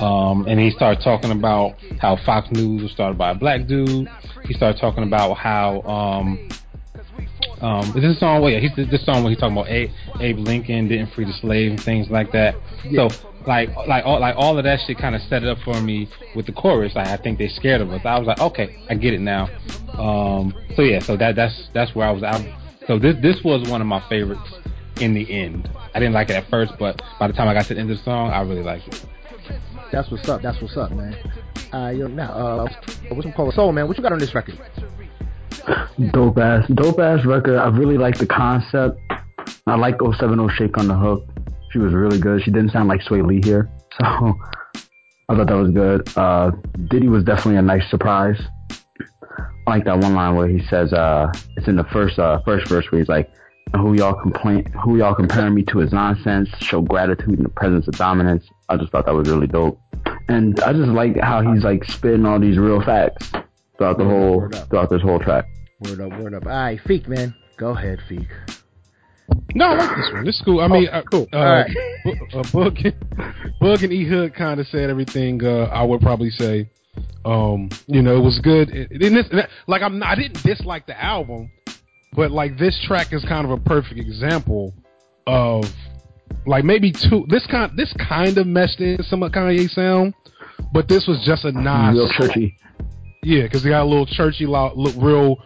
And he started talking about how Fox News was started by a black dude. He started talking about how this song where he's talking about Abe Lincoln didn't free the slave and things like that. Yeah. So all of that shit kind of set it up for me with the chorus. Like, I think they're scared of us. I was like, okay, I get it now. So that's where I was at. So this was one of my favorites in the end. I didn't like it at first, but by the time I got to the end of the song, I really liked it. That's what's up. That's what's up, man. What's called Soul, man? What you got on this record? Dope ass record. I really like the concept. I like 070 Shake on the hook. She was really good. She didn't sound like Sway Lee here, so I thought that was good. Diddy was definitely a nice surprise. I like that one line where he says, it's in the first verse where he's like, who y'all comparing me to is nonsense. Show gratitude in the presence of dominance. I just thought that was really dope. And I just like how he's like spitting all these real facts throughout this whole track. Word up. All right, Feek, man. Go ahead, Feek. No, I like this one. This is cool. Cool. All right. Boog and E Hood kind of said everything I would probably say. You know, it was good. I didn't dislike the album, but like this track is kind of a perfect example of like maybe two. This kind of meshed in some of Kanye's sound, but this was just a Nas. Real churchy. Yeah, because they got a little churchy, real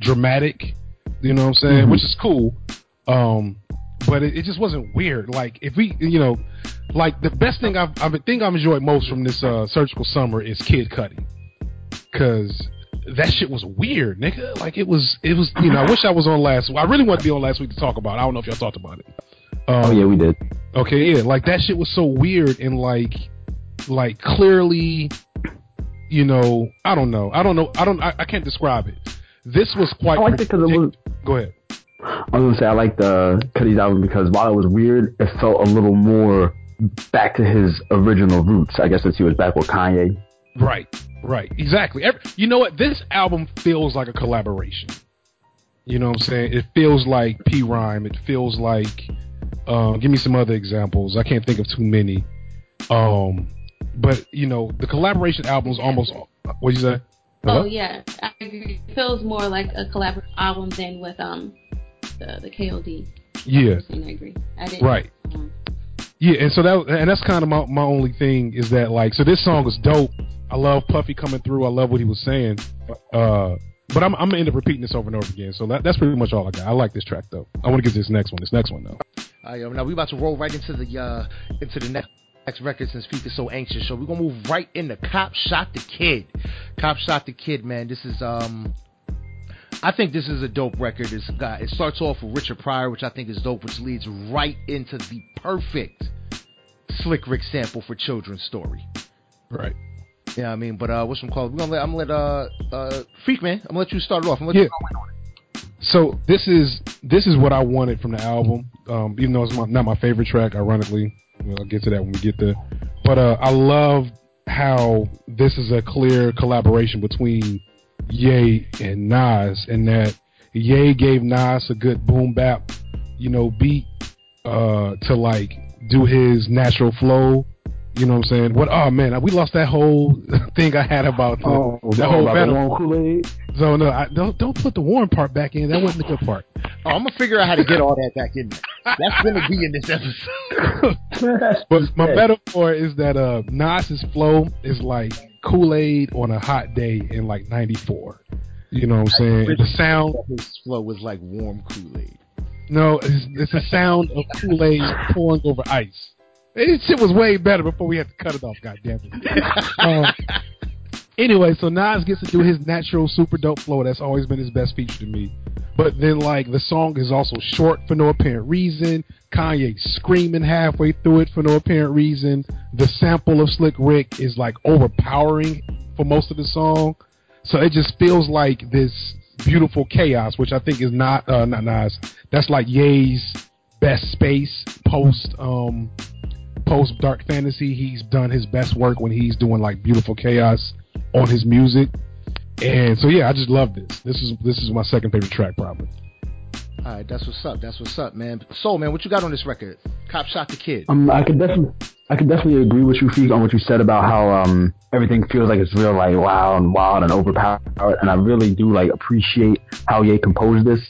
dramatic. You know what I'm saying? Mm-hmm. Which is cool. But it just wasn't weird. Like if we, you know, like the best thing I think I've enjoyed most from this Surgical Summer is Kid Cudi, because that shit was weird, nigga. Like it was. You know, I wish I was on last. I really wanted to be on last week to talk about it. I don't know if y'all talked about it. Oh yeah, we did. Okay, yeah. Like that shit was so weird and like clearly, you know, I can't describe it. This was quite. I liked it because it was. Go ahead. I was gonna say I liked the Cudi's album because while it was weird, it felt a little more back to his original roots. I guess since he was back with Kanye. Right, exactly. You know what? This album feels like a collaboration. You know what I'm saying? It feels like P. Rhyme. It feels like give me some other examples. I can't think of too many. But, you know, the collaboration albums almost, what'd you say? Hello? Oh, yeah, I agree. It feels more like a collaborative album than with the KOD. Yeah. I agree. I didn't. Right. Yeah, and so that's kind of my only thing is that, like, so this song is dope. I love Puffy coming through. I love what he was saying. But I'm gonna end up repeating this over and over again. So that's pretty much all I got. I like this track though. I want to get this next one though. All right, now we about to roll right into the next record since Feek is so anxious. So we're gonna move right into Cop Shot the Kid. Cop Shot the Kid, man. This is I think this is a dope record. It starts off with Richard Pryor, which I think is dope, which leads right into the perfect Slick Rick sample for Children's Story. Right. Yeah, I mean, but what's some call? I'm gonna let Freak Man. I'm gonna let you start it off. You go on it. So this is what I wanted from the album. Even though it's not my favorite track, ironically, I'll get to that when we get there. But I love how this is a clear collaboration between Ye and Nas, and that Ye gave Nas a good boom bap, beat to like do his natural flow. You know what I'm saying? What? Oh man, we lost that whole thing I had about the whole Kool-Aid. So no, don't put the warm part back in. That wasn't the good part. Oh, I'm gonna figure out how to get all that back in there. That's gonna be in this episode. But my metaphor is that Nas's flow is like Kool-Aid on a hot day in like '94. You know what I'm saying? The sound his flow was like warm Kool-Aid. No, it's the sound of Kool-Aid pouring over ice. This shit was way better before we had to cut it off, goddammit. Anyway, so Nas gets to do his natural super dope flow. That's always been his best feature to me. But then, like, the song is also short for no apparent reason. Kanye screaming halfway through it for no apparent reason. The sample of Slick Rick is, like, overpowering for most of the song. So it just feels like this beautiful chaos, which I think is not Nas. That's, like, Ye's best space post Dark Fantasy. He's done his best work when he's doing like beautiful chaos on his music, and so yeah, I just love this. This is my second favorite track probably. All right, that's what's up, man. So man, what you got on this record? Cop Shot the Kid. I can definitely agree with you, Feek, on what you said about how everything feels like it's real, like wow and wild and overpowered, and I really do like appreciate how Ye composed this.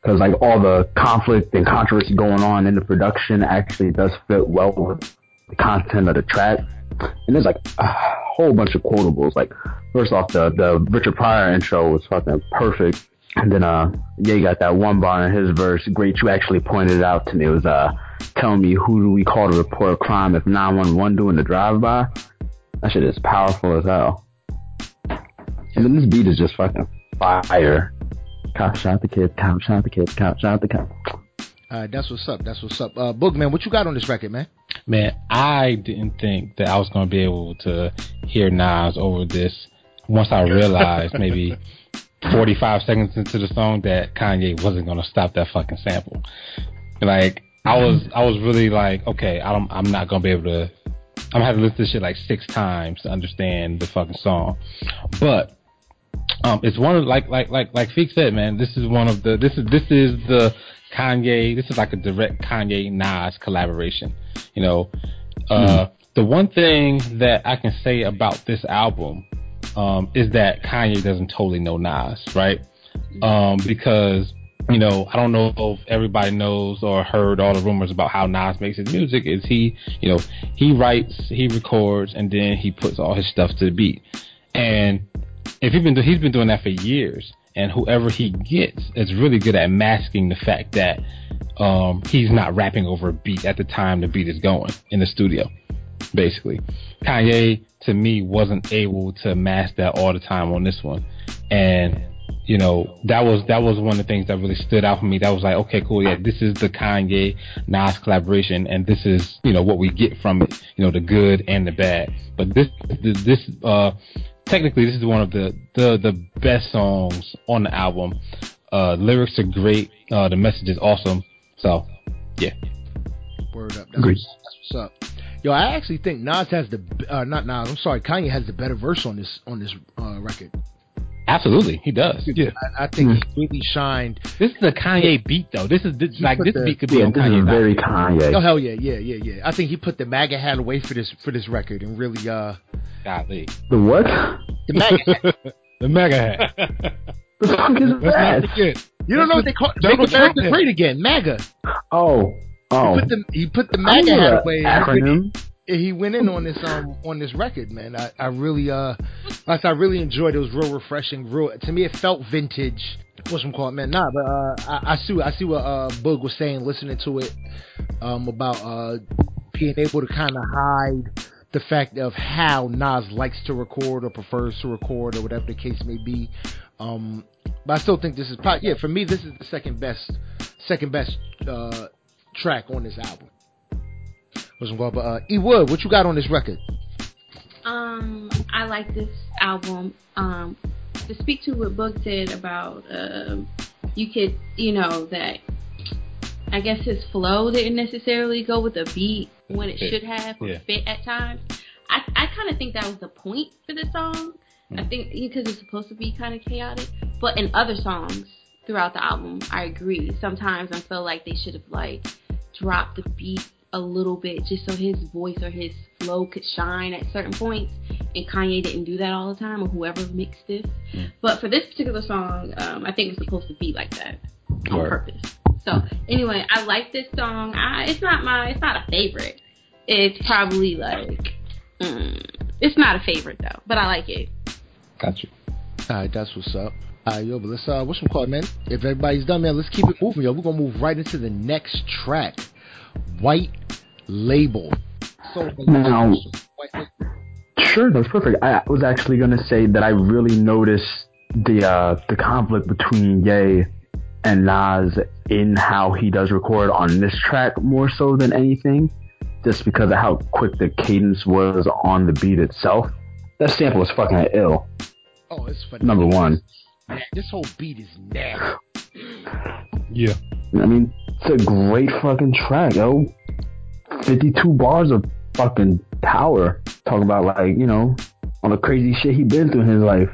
Because, like, all the conflict and controversy going on in the production actually does fit well with the content of the track. And there's, like, a whole bunch of quotables. Like, first off, the Richard Pryor intro was fucking perfect. And then, Ye got that one bar in his verse. Great, you actually pointed it out to me. It was, tell me, who do we call to report a crime if 911 doing the drive-by? That shit is powerful as hell. And then this beat is just fucking fire. Cop Shot the Kid, Cop Shot the Kid, Cop Shot the Cop. That's what's up. Boogman, what you got on this record, man? Man, I didn't think that I was going to be able to hear Nas over this once I realized maybe 45 seconds into the song that Kanye wasn't going to stop that fucking sample. Like, I was really like, okay, I'm not going to be able to... I'm going to have to listen to this shit like 6 times to understand the fucking song. But... it's one of like Feek said, man. This is the Kanye. This is like a direct Kanye Nas collaboration. You know, the one thing that I can say about this album is that Kanye doesn't totally know Nas, right? Because I don't know if everybody knows or heard all the rumors about how Nas makes his music. Is he writes, he records, and then he puts all his stuff to the beat. And if he's been doing that for years, and whoever he gets is really good at masking the fact that he's not rapping over a beat at the time the beat is going in the studio. Basically, Kanye to me wasn't able to mask that all the time on this one, and that was one of the things that really stood out for me. That was like, okay, cool, yeah, this is the Kanye Nas collaboration, and this is what we get from it, the good and the bad. But this technically, this is one of the best songs on the album. Lyrics are great. The message is awesome. So, yeah. Word up. That's what's up. Yo, I actually think Kanye has the better verse on this record. Absolutely, he does. Yeah, I think he really shined. This is a Kanye beat, though. This beat could be on Kanye. Very Kanye. Oh hell yeah. I think he put the MAGA hat away for this record and really golly. The what? The MAGA hat. The MAGA hat. The fuck is that? You don't know what they call Make America Great Again. MAGA. Oh. He put the MAGA hat away. Acronym. He went in on this record, man. I really enjoyed it. It was real refreshing. Real, to me, it felt vintage. What's it called, man? Nah, but I see what Boog was saying. Listening to it, about being able to kind of hide the fact of how Nas likes to record or prefers to record or whatever the case may be. But I still think this is probably for me. This is the second best track on this album. But, E. Wood, what you got on this record? I like this album. To speak to what Boog said about that I guess his flow didn't necessarily go with the beat when it should have or fit at times. I kind of think that was the point for the song. I think because it's supposed to be kind of chaotic. But in other songs throughout the album, I agree. Sometimes I feel like they should have dropped the beat a little bit just so his voice or his flow could shine at certain points, and Kanye didn't do that all the time, or whoever mixed this. But for this particular song, I think it's supposed to be like that on purpose. So anyway, I like this song. It's not a favorite. It's probably it's not a favorite though, but I like it. Gotcha. Alright, that's what's up. Alright, yo, but let's what's it called, man? If everybody's done, man, let's keep it moving, yo. We're gonna move right into the next track. White Label. Now, sure, that's perfect. I was actually going to say that I really noticed the conflict between Ye and Nas in how he does record on this track more so than anything, just because of how quick the cadence was on the beat itself. That sample was fucking ill. Oh, it's funny. Number one. Man, this whole beat is nasty. Yeah. I mean, it's a great fucking track, yo. 52 bars of fucking power. Talking about all the crazy shit he been through in his life,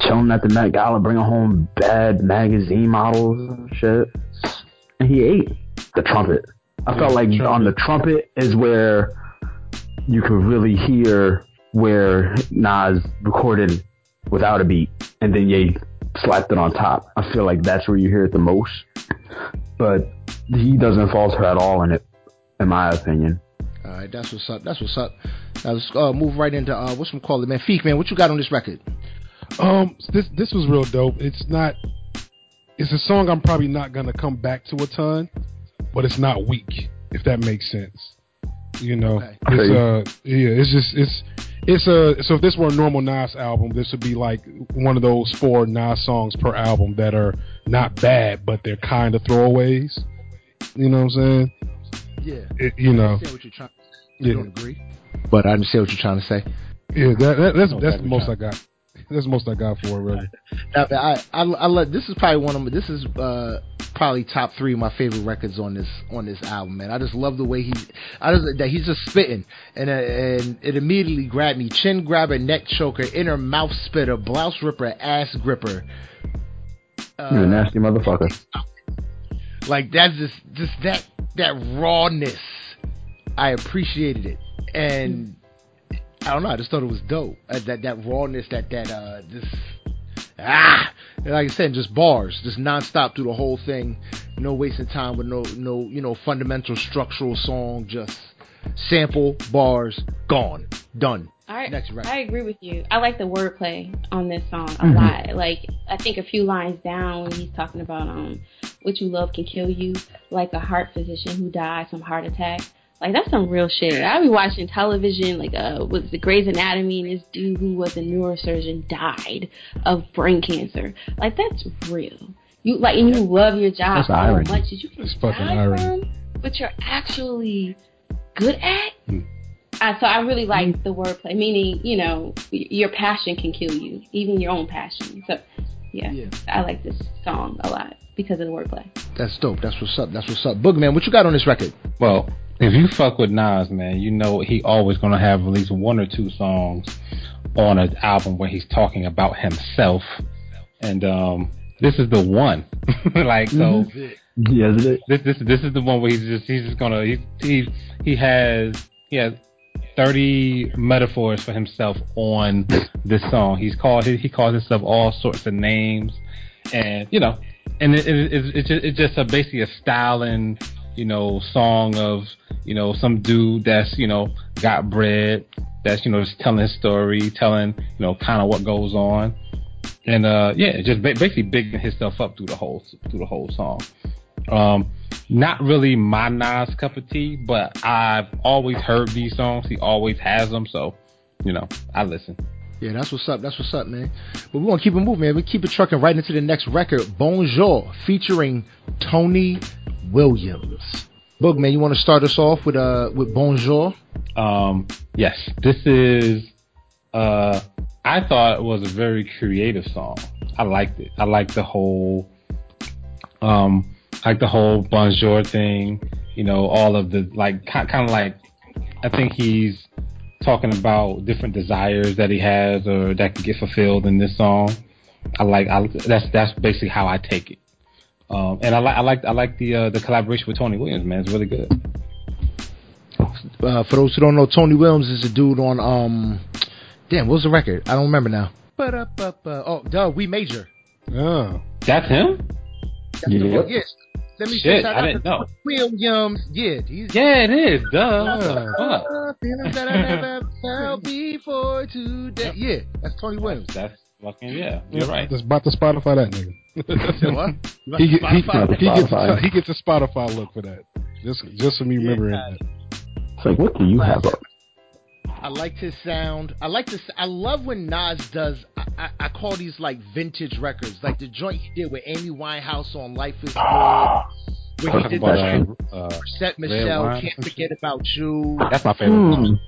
chilling at the Met Gala, bringing home bad magazine models and shit. And he ate the trumpet. I felt like on the trumpet is where you could really hear where Nas recorded without a beat, and then Ye slapped it on top. I feel like that's where you hear it the most. But he doesn't falter at all in it, in my opinion. All right, that's what's up. Now let's move right into what's we call it, man. Feek, man, what you got on this record? This was real dope. It's a song I'm probably not gonna come back to a ton, but it's not weak, if that makes sense. Okay. So if this were a normal Nas album, this would be like one of those 4 Nas songs per album that are not bad, but they're kind of throwaways. You know what I'm saying? Yeah. I understand what you're trying to say. I don't agree, but I understand what you're trying to say. Yeah, that's the most I got. That's the most I got for it, really. This is probably top 3 of my favorite records on this album, man. I just love the way he's just spitting, and it immediately grabbed me. Chin grabber, neck choker, inner mouth spitter, blouse ripper, ass gripper. You're a nasty motherfucker. Like, that's just that rawness. I appreciated it, and I don't know. I just thought it was dope. That rawness, like I said, just bars, just nonstop through the whole thing. No wasting time with no fundamental structural song. Just sample, bars, gone, done. All right, next record. I agree with you. I like the wordplay on this song a lot. Like, I think a few lines down when he's talking about what you love can kill you, like a heart physician who died from heart attack. Like, that's some real shit. I be watching television, with the Grey's Anatomy, and this dude who was a neurosurgeon died of brain cancer. Like, that's real. You love your job so much that you can die from, but you're actually good at. So I really like the wordplay, meaning, your passion can kill you, even your own passion. So, yeah, I like this song a lot because of the wordplay. That's dope. That's what's up. Boogman, what you got on this record? Well, if you fuck with Nas, man, he always gonna have at least one or two songs on an album where he's talking about himself, and this is the one. Like, so yeah, this is the one where he has 30 metaphors for himself on this song. He calls himself all sorts of names, and you know, and it's just basically a styling, you know, song of, you know, some dude that's, you know, got bread, that's, you know, just telling his story, telling, you know, kind of what goes on, and just basically bigging himself up through the whole song. Not really my Nas cup of tea, but I've always heard these songs. He always has them, so you know, I listen. Yeah, that's what's up. That's what's up, man. But we're gonna keep it moving, man. We keep it trucking right into the next record, Bonjour, featuring Tony Williams. Boogman, you want to start us off with Bonjour? Yes, this is. I thought it was a very creative song. I liked it. I liked the whole. Like the whole Bonjour thing, you know, all of the, like, kind of like, I think he's talking about different desires that he has or that can get fulfilled in this song. That's basically how I take it. And I like the collaboration with Tony Williams, man. It's really good. For those who don't know, Tony Williams is a dude on, what was the record? I don't remember now. We Major. Oh. That's him? That's yep. Yes. Let me shit, I didn't know. Williams, yeah, it is. Duh. Feelings that I never felt before today. Yeah, that's Tony Williams. That's fucking yeah. You're right. Just about to Spotify that nigga. What? He gets a Spotify look for that. Just from you remembering that. It's like, what do you have up? I liked his sound. I love when Nas does. I call these like vintage records, like the joint he did with Amy Winehouse on Life Is Good. When he did that, Set Michelle, Can't Forget About You. That's my favorite song.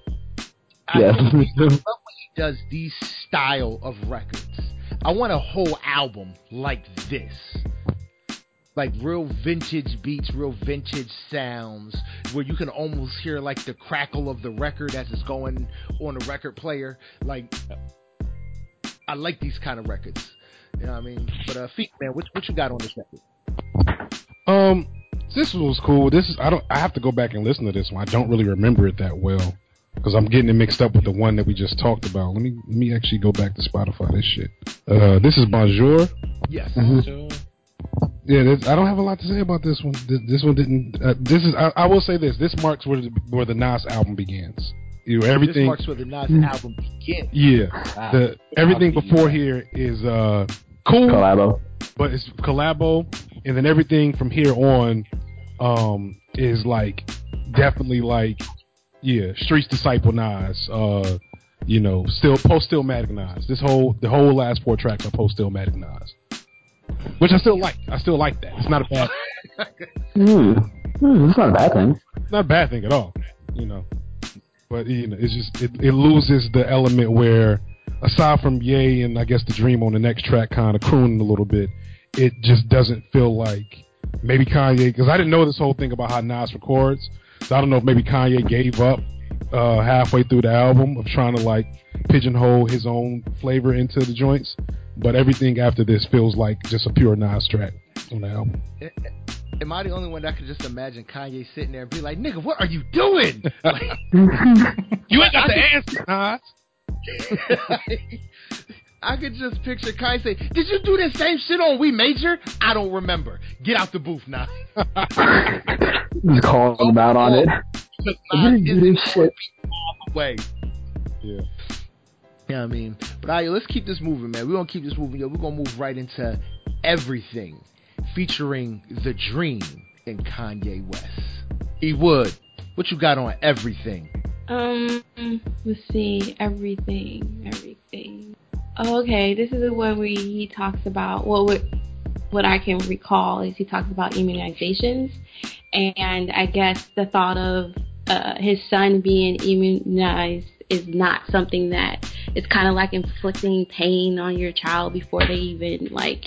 I love when he does these style of records. I want a whole album like this. Like real vintage beats, real vintage sounds, where you can almost hear like the crackle of the record as it's going on the record player. Like, I like these kind of records. You know what I mean? But Feet, man, what you got on this record? This was cool. I have to go back and listen to this one. I don't really remember it that well because I'm getting it mixed up with the one that we just talked about. Let me actually go back to Spotify this shit. This is Bonjour. Yes. Mm-hmm. Bonjour. Yeah, I don't have a lot to say about this one. This one didn't. I will say this. This marks where the Nas album begins. You know, everything. This marks where the Nas album begins. Yeah, wow. Everything before here is cool. Collabo, but it's collabo, and then everything from here on is like definitely like Streets Disciple Nas. You know, still post Stillmatic Nas. The whole last four tracks are post Stillmatic Nas. Which I still like. I still like that. It's not a bad thing. It's not a bad thing. It's not a bad thing at all, you know. But, you know, it's just, it loses the element where, aside from Ye and I guess The Dream on the next track kind of crooning a little bit, it just doesn't feel like maybe Kanye, because I didn't know this whole thing about how Nas records, so I don't know if maybe Kanye gave up halfway through the album of trying to, like, pigeonhole his own flavor into the joints. But everything after this feels like just a pure Nas track on the album. Am I the only one that could just imagine Kanye sitting there and be like, nigga, what are you doing? Like, you ain't got the answer, Nas. I could just picture Kanye say, did you do that same shit on We Major? I don't remember. Get out the booth, Nas. Just call him out on it. Yeah. You know what I mean? But all right, let's keep this moving, man. We're going to keep this moving. Yo, we're going to move right into Everything, featuring The Dream and Kanye West. E Wood, what you got on Everything? Let's see. Everything. Oh, okay, this is the one where he talks about, well, what I can recall is he talks about immunizations. And I guess the thought of his son being immunized is not something that it's kind of like inflicting pain on your child before they even like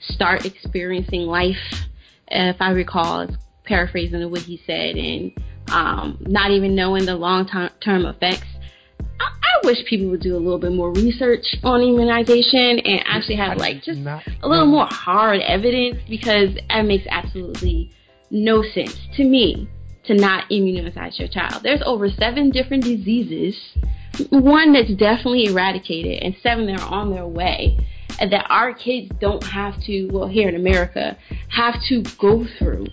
start experiencing life. If I recall, it's paraphrasing what he said, and not even knowing the long term effects. I wish people would do a little bit more research on immunization and actually have like just a little more hard evidence, because that makes absolutely no sense to me to not immunize your child. There's over 7 different diseases, one that's definitely eradicated and 7 that are on their way, and that our kids don't have to, well, here in America, have to go through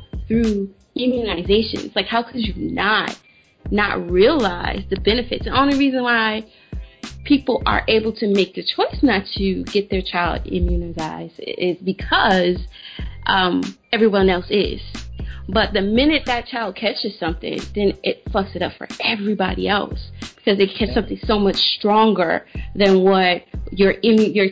immunizations. Like, how could you not realize the benefits? The only reason why people are able to make the choice not to get their child immunized is because everyone else is. But the minute that child catches something, then it fucks it up for everybody else, because they catch something so much stronger than what your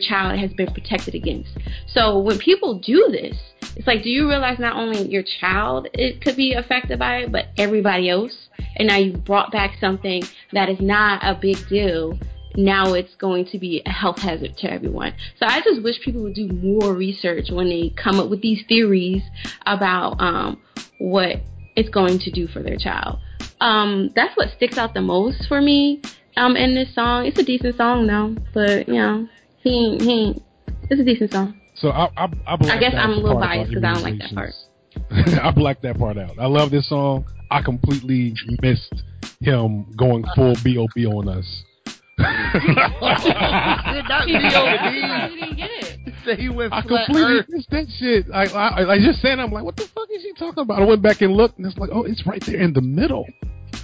child has been protected against. So when people do this, it's like, do you realize not only your child it could be affected by it, but everybody else? And now you've brought back something that is not a big deal. Now it's going to be a health hazard to everyone. So I just wish people would do more research when they come up with these theories about what it's going to do for their child. That's what sticks out the most for me in this song. It's a decent song, though, but, you know, it's a decent song. So I guess I'm a little biased because I don't like that part. I blacked that part out. I love this song. I completely missed him going full B.O.B. on us. I completely missed that shit. I just said, I'm like, what the fuck is she talking about? I went back and looked, and it's like, oh, it's right there in the middle.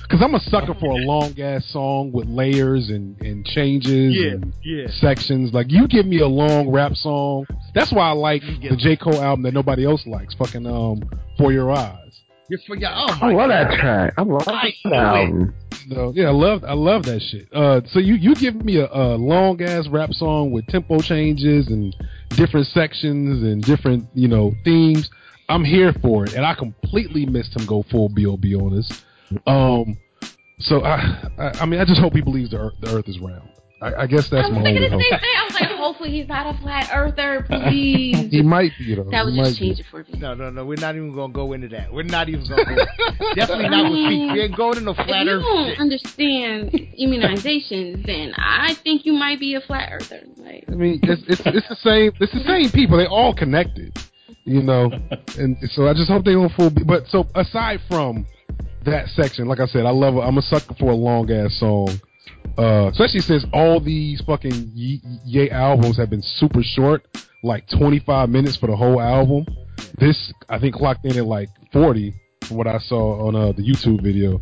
Because I'm a sucker for a long ass song with layers and changes and sections. Like, you give me a long rap song. That's why I like the J. Cole album that nobody else likes, fucking For Your Eyes. I love that track. I love that album. So, yeah, I love that shit. So you give me a long ass rap song with tempo changes and different sections and different, you know, themes. I'm here for it, and I completely missed him go full B.O.B. on this. So I mean, I just hope he believes the earth is round. I guess that's my only hope. I was like, hopefully he's not a flat earther, please. He might be, though. That was just changing for me. No. We're not even going to go into that. Definitely not with me. We ain't going into no flat earth. If you don't understand immunizations, then I think you might be a flat earther. Like, I mean, it's the same people. They all connected, you know. And so I just hope they don't fool. But so aside from that section, like I said, I love it. I'm a sucker for a long ass song. Especially since all these fucking Ye albums have been super short, like 25 minutes for the whole album. This, I think, clocked in at like 40 from what I saw on the YouTube video.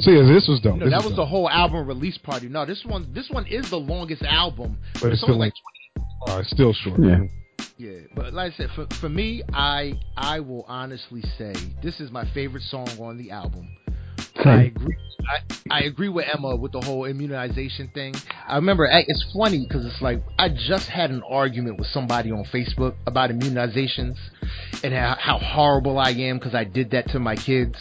So yeah, this was dope. That was the whole album release party. No, this one is the longest album, but it's still still short. Yeah. Yeah, but like I said, for me, I will honestly say this is my favorite song on the album. I agree with Emma with the whole immunization thing. I remember, it's funny because it's like I just had an argument with somebody on Facebook about immunizations and how horrible I am because I did that to my kids.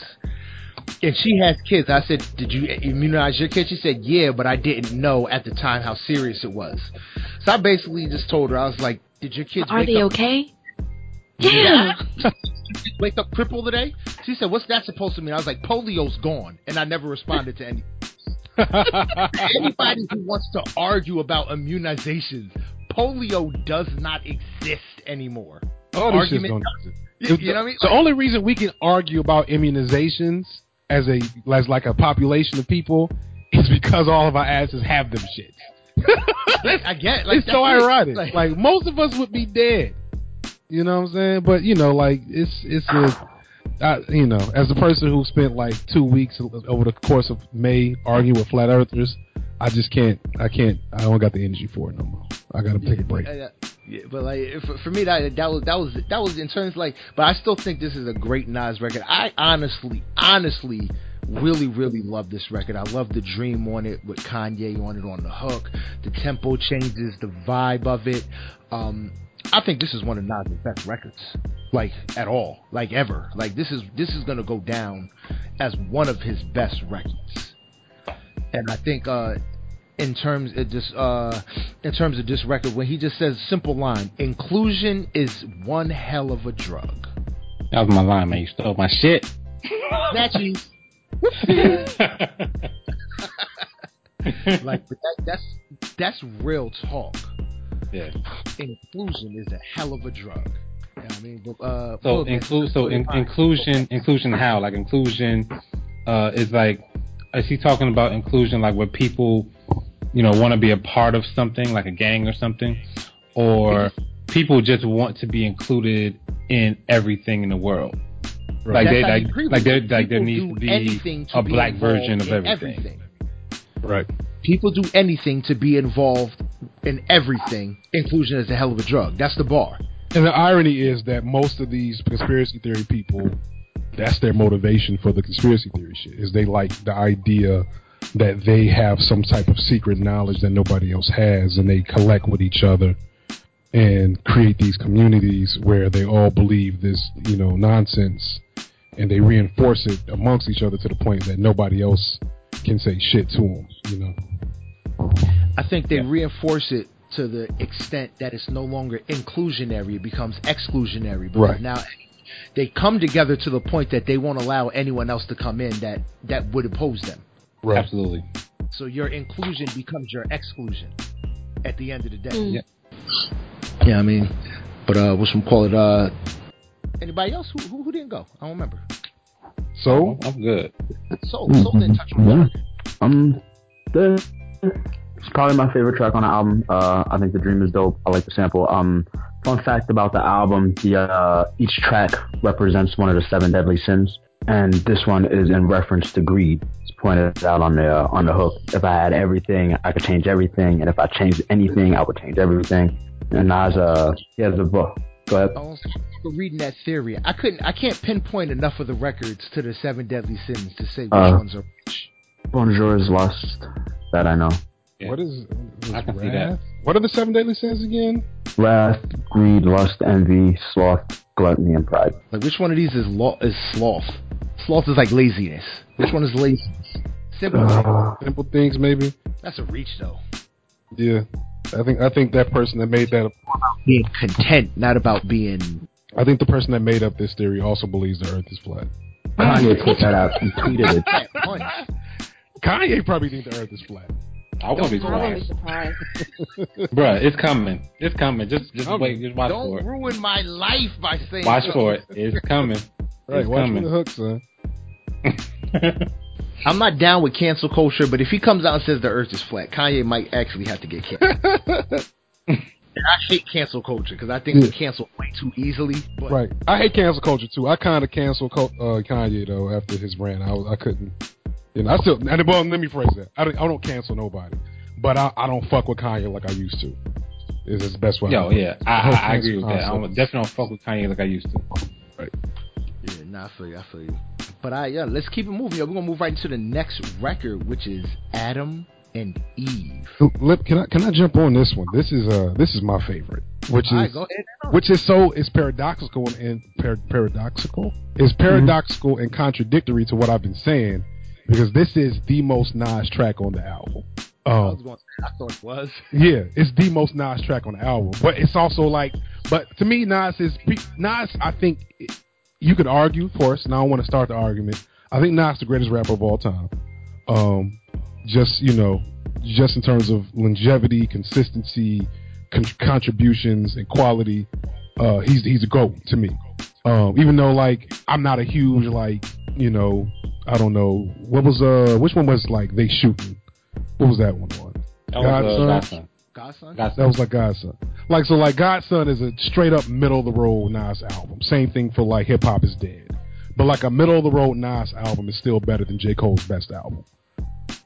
And she has kids. I said, did you immunize your kids? She said, yeah, but I didn't know at the time how serious it was. So I basically just told her, I was like, did your kids wake up? Are they okay? Yeah. Wake up crippled today? She said, what's that supposed to mean? I was like, polio's gone. And I never responded to anything. Anybody who wants to argue about immunizations, polio does not exist anymore. Oh, this shit don't exist. You know what I mean? The only reason we can argue about immunizations as like a population of people is because all of our asses have them shit. I get like, it's so ironic. Like, most of us would be dead. You know what I'm saying? But, you know, like, you know, as a person who spent like 2 weeks over the course of May arguing with flat earthers, I don't got the energy for it no more. I got to take a break. Yeah, but like for me, that was in terms of like, but I still think this is a great Nas record. I honestly really love this record. I love The Dream on it with Kanye on it on the hook, the tempo changes, the vibe of it. I think this is one of Nas' best records, like at all, like ever. Like this is gonna go down as one of his best records. And I think in terms of this record, when he just says simple line, inclusion is one hell of a drug. That was my line, man. You stole my shit. That you. Like, but that's real talk. Yeah. Inclusion is a hell of a drug. You know what I mean? But, inclusion how? Like, inclusion is like, is he talking about inclusion like where people, you know, want to be a part of something, like a gang or something? Or people just want to be included in everything in the world? Right. There needs to be a black version of everything. Right. People do anything to be involved in everything. Inclusion is a hell of a drug. That's the bar. And the irony is that most of these conspiracy theory people, that's their motivation for the conspiracy theory shit, is they like the idea that they have some type of secret knowledge that nobody else has, and they collect with each other and create these communities where they all believe this, you know, nonsense, and they reinforce it amongst each other to the point that nobody else can say shit to them, you know. I think they reinforce it to the extent that it's no longer inclusionary, it becomes exclusionary. Because now they come together to the point that they won't allow anyone else to come in that would oppose them. Right. Absolutely. So your inclusion becomes your exclusion at the end of the day. Mm. Yeah, I mean, but anybody else who didn't go? I don't remember. So I'm good. So didn't touch on that. It's probably my favorite track on the album. I think The Dream is dope. I like the sample. Fun fact about the album: each track represents one of the 7 deadly sins, and this one is in reference to greed. It's pointed out on the hook. If I had everything, I could change everything, and if I changed anything, I would change everything. And Nas, he has a book. Go ahead. Reading that theory, I can't pinpoint enough of the records to the 7 deadly sins to say which ones are which. Bonjour is lust, that I know. Yeah. What is? I can see that. What are the 7 deadly sins again? Wrath, greed, lust, envy, sloth, gluttony, and pride. Like, which one of these is sloth? Sloth is like laziness. Which one is laziness? Simple things, maybe. That's a reach, though. Yeah, I think that person that made that about being content, not about being. I think the person that made up this theory also believes the Earth is flat. Kanye put that out and tweeted it. Kanye probably thinks the Earth is flat. I won't be surprised. Bruh, it's coming. It's coming. Just wait. Just watch for it. Don't ruin my life by saying. Watch for it. It's coming. Right, it's watch for the hook, son. I'm not down with cancel culture, but if he comes out and says the Earth is flat, Kanye might actually have to get canceled. And I hate cancel culture because I think we cancel way too easily. But right. I hate cancel culture too. I kind of canceled Kanye though after his rant. I couldn't. You know, I still. Well, let me phrase that. I don't cancel nobody, but I don't fuck with Kanye like I used to. Is the best way. I agree with that. I definitely don't fuck with Kanye like I used to. Right. Yeah, nah, I feel you. But let's keep it moving. We're gonna move right into the next record, which is Adam and Eve. Can I jump on this one? This is my favorite, which is so it's paradoxical and paradoxical. It's paradoxical and contradictory to what I've been saying, because this is the most Nas track on the album. I thought it was. Yeah, it's the most Nas track on the album, but it's also like, but to me, Nas. I think you could argue, of course, and I don't want to start the argument. I think Nas the greatest rapper of all time. Just in terms of longevity, consistency, contributions, and quality, he's a GOAT to me. Even though, like, I'm not a huge, like, you know, I don't know what was which one was like they shooting? What was that one on? That was Godson. That was like Godson. Like, so like Godson is a straight up middle of the road Nas album. Same thing for like Hip Hop Is Dead, but like a middle of the road Nas album is still better than J. Cole's best album.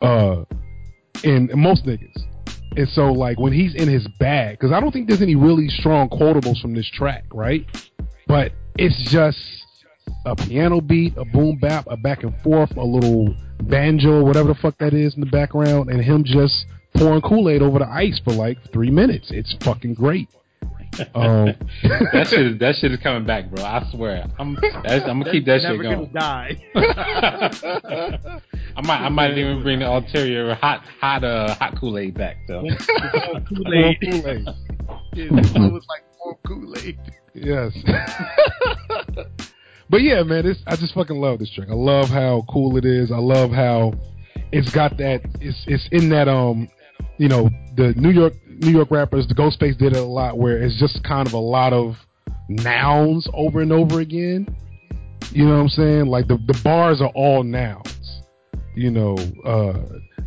And most niggas. And so like when he's in his bag, because I don't think there's any really strong quotables from this track, right? But it's just a piano beat, a boom bap, a back and forth, a little banjo, whatever the fuck that is in the background, and him just pouring Kool-Aid over the ice for like 3 minutes. It's fucking great. That shit is coming back, bro. I swear. I'm gonna keep that shit going. Die. I might even bring the ulterior hot Kool-Aid back though. Kool-Aid. It was like more Kool-Aid. Yes. But yeah, man, I just fucking love this track. I love how cool it is. I love how it's got that, it's in that, you know, the New York rappers, the Ghostface did it a lot, where it's just kind of a lot of nouns over and over again. You know what I'm saying? Like the bars are all nouns. You know,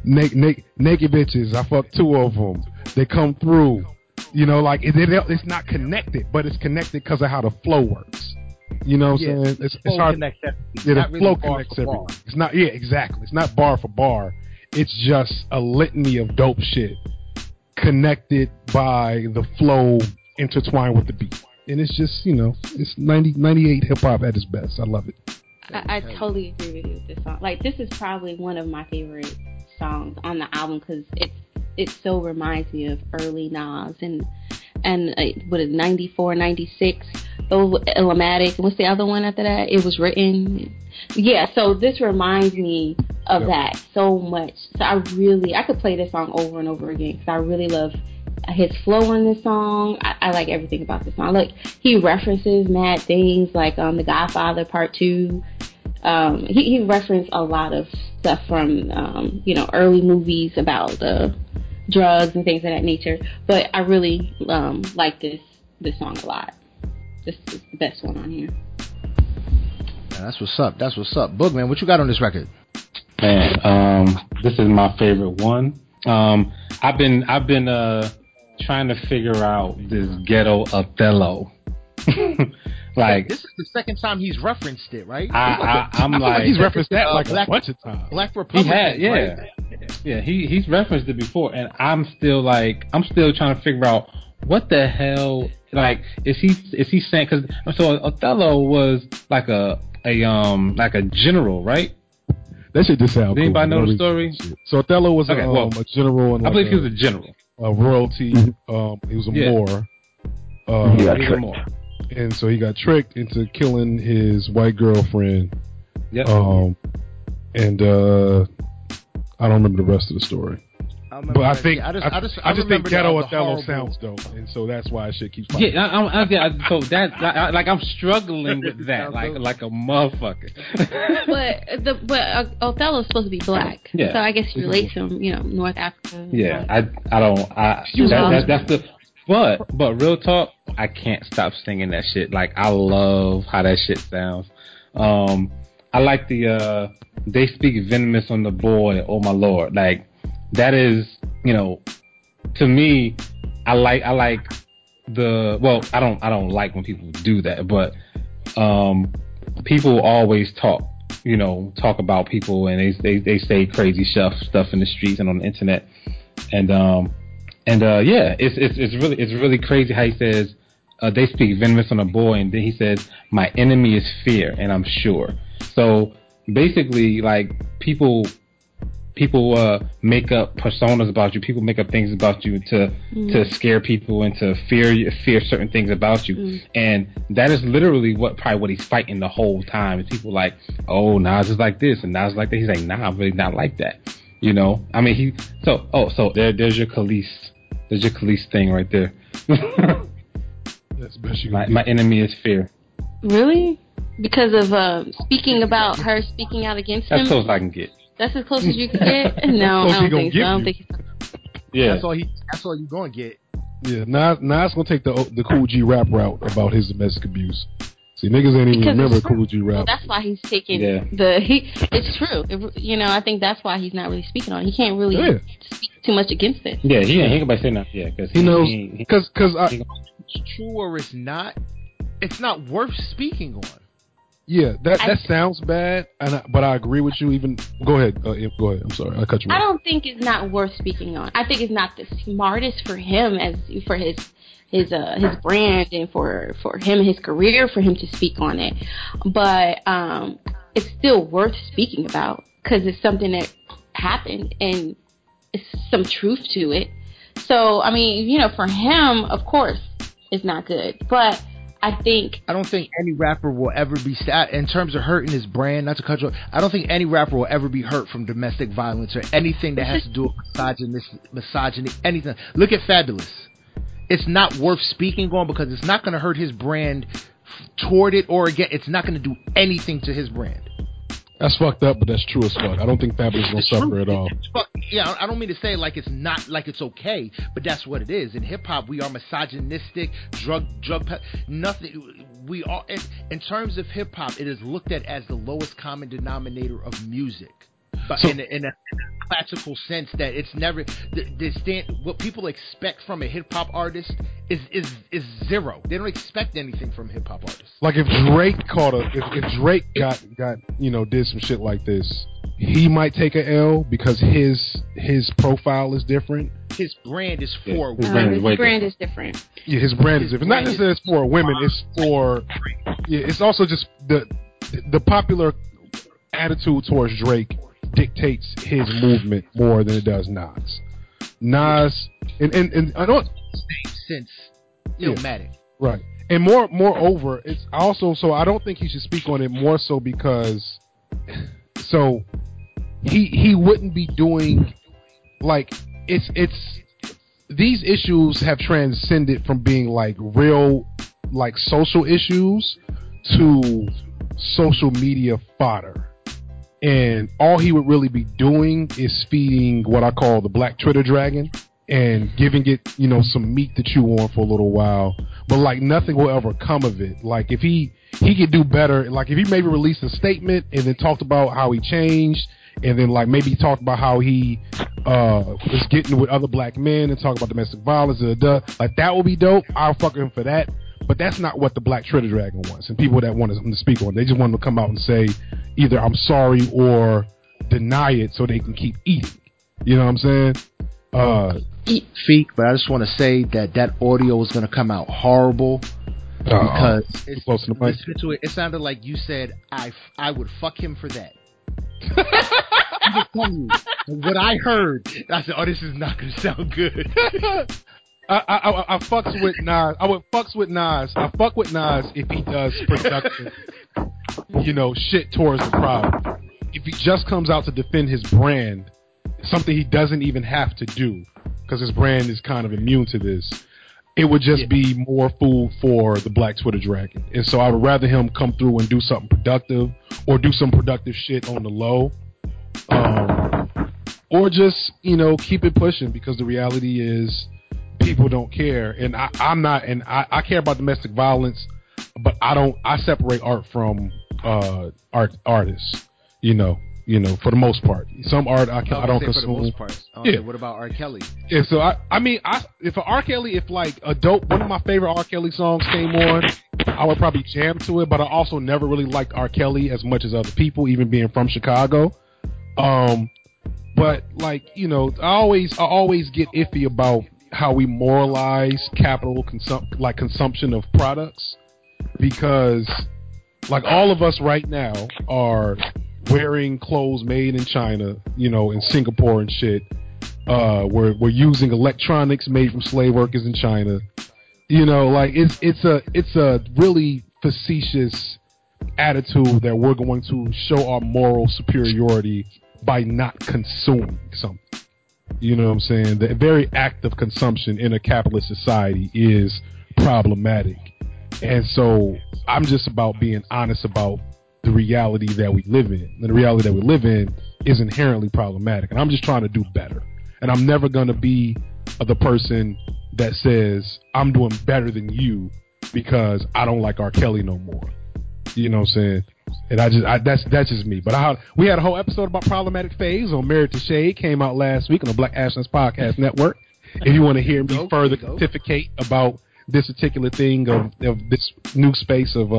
naked bitches, I fucked two of them. They come through. You know, like it's not connected, but it's connected because of how the flow works. You know what I'm saying? It's hard. Yeah, the flow connects everything. It's not. Yeah, exactly. It's not bar for bar. It's just a litany of dope shit connected by the flow intertwined with the beat. And it's just, you know, it's 98 hip hop at its best. I love it. I totally agree with you with this song. Like, this is probably one of my favorite songs on the album because it so reminds me of early Nas and what is 94, 96, those Illmatic. What's the other one after that? It was written. Yeah, so this reminds me of that so much. So I could play this song over and over again because I really love his flow on this song. I like everything about this song. Like, he references mad things like The Godfather Part 2. He referenced a lot of stuff from, you know, early movies about drugs and things of that nature. But I really like this song a lot. This is the best one on here. Man, that's what's up. That's what's up. Boogman, what you got on this record? Man, this is my favorite one. I've been trying to figure out this ghetto Othello. Like, this is the second time he's referenced it, right? I feel like he's referenced that like a bunch of times. Black Republic, he's referenced it before, and I'm still trying to figure out what the hell. Like, is he saying? Because so Othello was like a general, right? That shit just sounds. Did anybody know the story? So Othello was a general. And like, I believe he was a general. A royalty. He was a Moor. He was a Moor. And so he got tricked into killing his white girlfriend. Yep. I don't remember the rest of the story. I just think Ghetto Othello sounds dope, and so that's why I should keep. Fighting. Yeah, I'm struggling with that, like a motherfucker. But Othello's supposed to be black, so I guess he relates from, you know, North Africa. Yeah, But real talk, I can't stop singing that shit. Like, I love how that shit sounds. I like the they speak venomous on the boy, oh my lord. Like, that is, you know, to me, I don't like when people do that, but people always talk about people, and they say crazy stuff in the streets and on the internet, and it's really crazy how he says they speak venomous on a boy, and then he says my enemy is fear, and I'm sure. So basically, like, people make up personas about you. People make up things about you to scare people and to fear certain things about you. And that is literally what he's fighting the whole time. And people like, oh, Nas is like this and Nas is like that. He's like, nah, I'm really not like that. You know, I mean, there's your Khalees. There's your Khalees thing right there. That's best you can do. My enemy is fear. Really? Because of speaking about her speaking out against him? That's close I can get. That's as close as you can get? No, I don't think so. Yeah. That's all you're going to get. Yeah, Nas going to take the Cool G rap route about his domestic abuse. See, niggas ain't even remember Cool G rap. Well, that's why he's taking it's true. I think that's why he's not really speaking on it. He can't really speak too much against it. Yeah, he ain't going to say nothing. Yeah, because he knows. Because it's true or it's not. It's not worth speaking on. Yeah, that sounds bad, but I agree with you. Even go ahead. I'm sorry, I cut you off. I don't think it's not worth speaking on. I think it's not the smartest for him, as for his brand and for him and his career, for him to speak on it. But it's still worth speaking about because it's something that happened and it's some truth to it. So I mean, you know, for him, of course, it's not good, but. I don't think any rapper will ever be in terms of hurting his brand, not to cut you off. I don't think any rapper will ever be hurt from domestic violence or anything that has to do with misogyny, anything. Look at Fabulous. It's not worth speaking on because it's not going to hurt his brand toward it or again. It's not going to do anything to his brand. That's fucked up, but that's true as fuck. I don't think Fabulous is going to suffer at all. Yeah, I don't mean to say like it's not, like it's okay, but that's what it is. In hip-hop, we are misogynistic, nothing. We are, in terms of hip-hop, it is looked at as the lowest common denominator of music. But so, in a classical sense, that it's never what people expect from a hip hop artist is zero. They don't expect anything from hip hop artists. Like if Drake did some shit like this, he might take an L because his profile is different. His brand is for women. His brand is different. Yeah, his brand is different. Not just that it's for women. It's for it's also just the popular attitude towards Drake dictates his movement more than it does Nas. Nas and I don't since Illmatic. Right. And moreover, it's also so I don't think he should speak on it more so because so he wouldn't be doing like it's these issues have transcended from being like real like social issues to social media fodder. And all he would really be doing is feeding what I call the black Twitter dragon and giving it, some meat to chew on for a little while. But like nothing will ever come of it. Like if he could do better, like if he maybe released a statement and then talked about how he changed and then like maybe talked about how he was getting with other black men and talk about domestic violence and like that would be dope. I'll fuck him for that. But that's not what the black Twitter dragon wants, and people that want him to speak on. They just want him to come out and say either I'm sorry or deny it so they can keep eating. You know what I'm saying? But I just want to say that audio is going to come out horrible because it sounded like you said I would fuck him for that. I'm just telling you what I heard. I said, oh, this is not going to sound good. I fucks with Nas. I fuck with Nas if he does production, shit towards the crowd. If he just comes out to defend his brand, something he doesn't even have to do because his brand is kind of immune to this, it would just be more food for the black Twitter dragon. And so I would rather him come through and do something productive or do some productive shit on the low. Or just, keep it pushing because the reality is people don't care, and I care about domestic violence, but I separate art from artists. For the most part, some art I don't consume. For the most part. Yeah. What about R. Kelly? Yeah. So if R. Kelly, if like a dope, one of my favorite R. Kelly songs came on, I would probably jam to it. But I also never really liked R. Kelly as much as other people, even being from Chicago. But like I always get iffy about how we moralize capital consumption of products, because like all of us right now are wearing clothes made in China, in Singapore and shit. We're using electronics made from slave workers in China. It's a really facetious attitude that we're going to show our moral superiority by not consuming something. You know what I'm saying? The very act of consumption in a capitalist society is problematic. And so I'm just about being honest about the reality that we live in. And the reality that we live in is inherently problematic. And I'm just trying to do better. And I'm never going to be the person that says, I'm doing better than you because I don't like R. Kelly no more. You know what I'm saying? And that's just me. But we had a whole episode about problematic faves on Married to Shade, came out last week on the Black Astronauts Podcast Network. If you want to hear me further pontificate about this particular thing of this new space of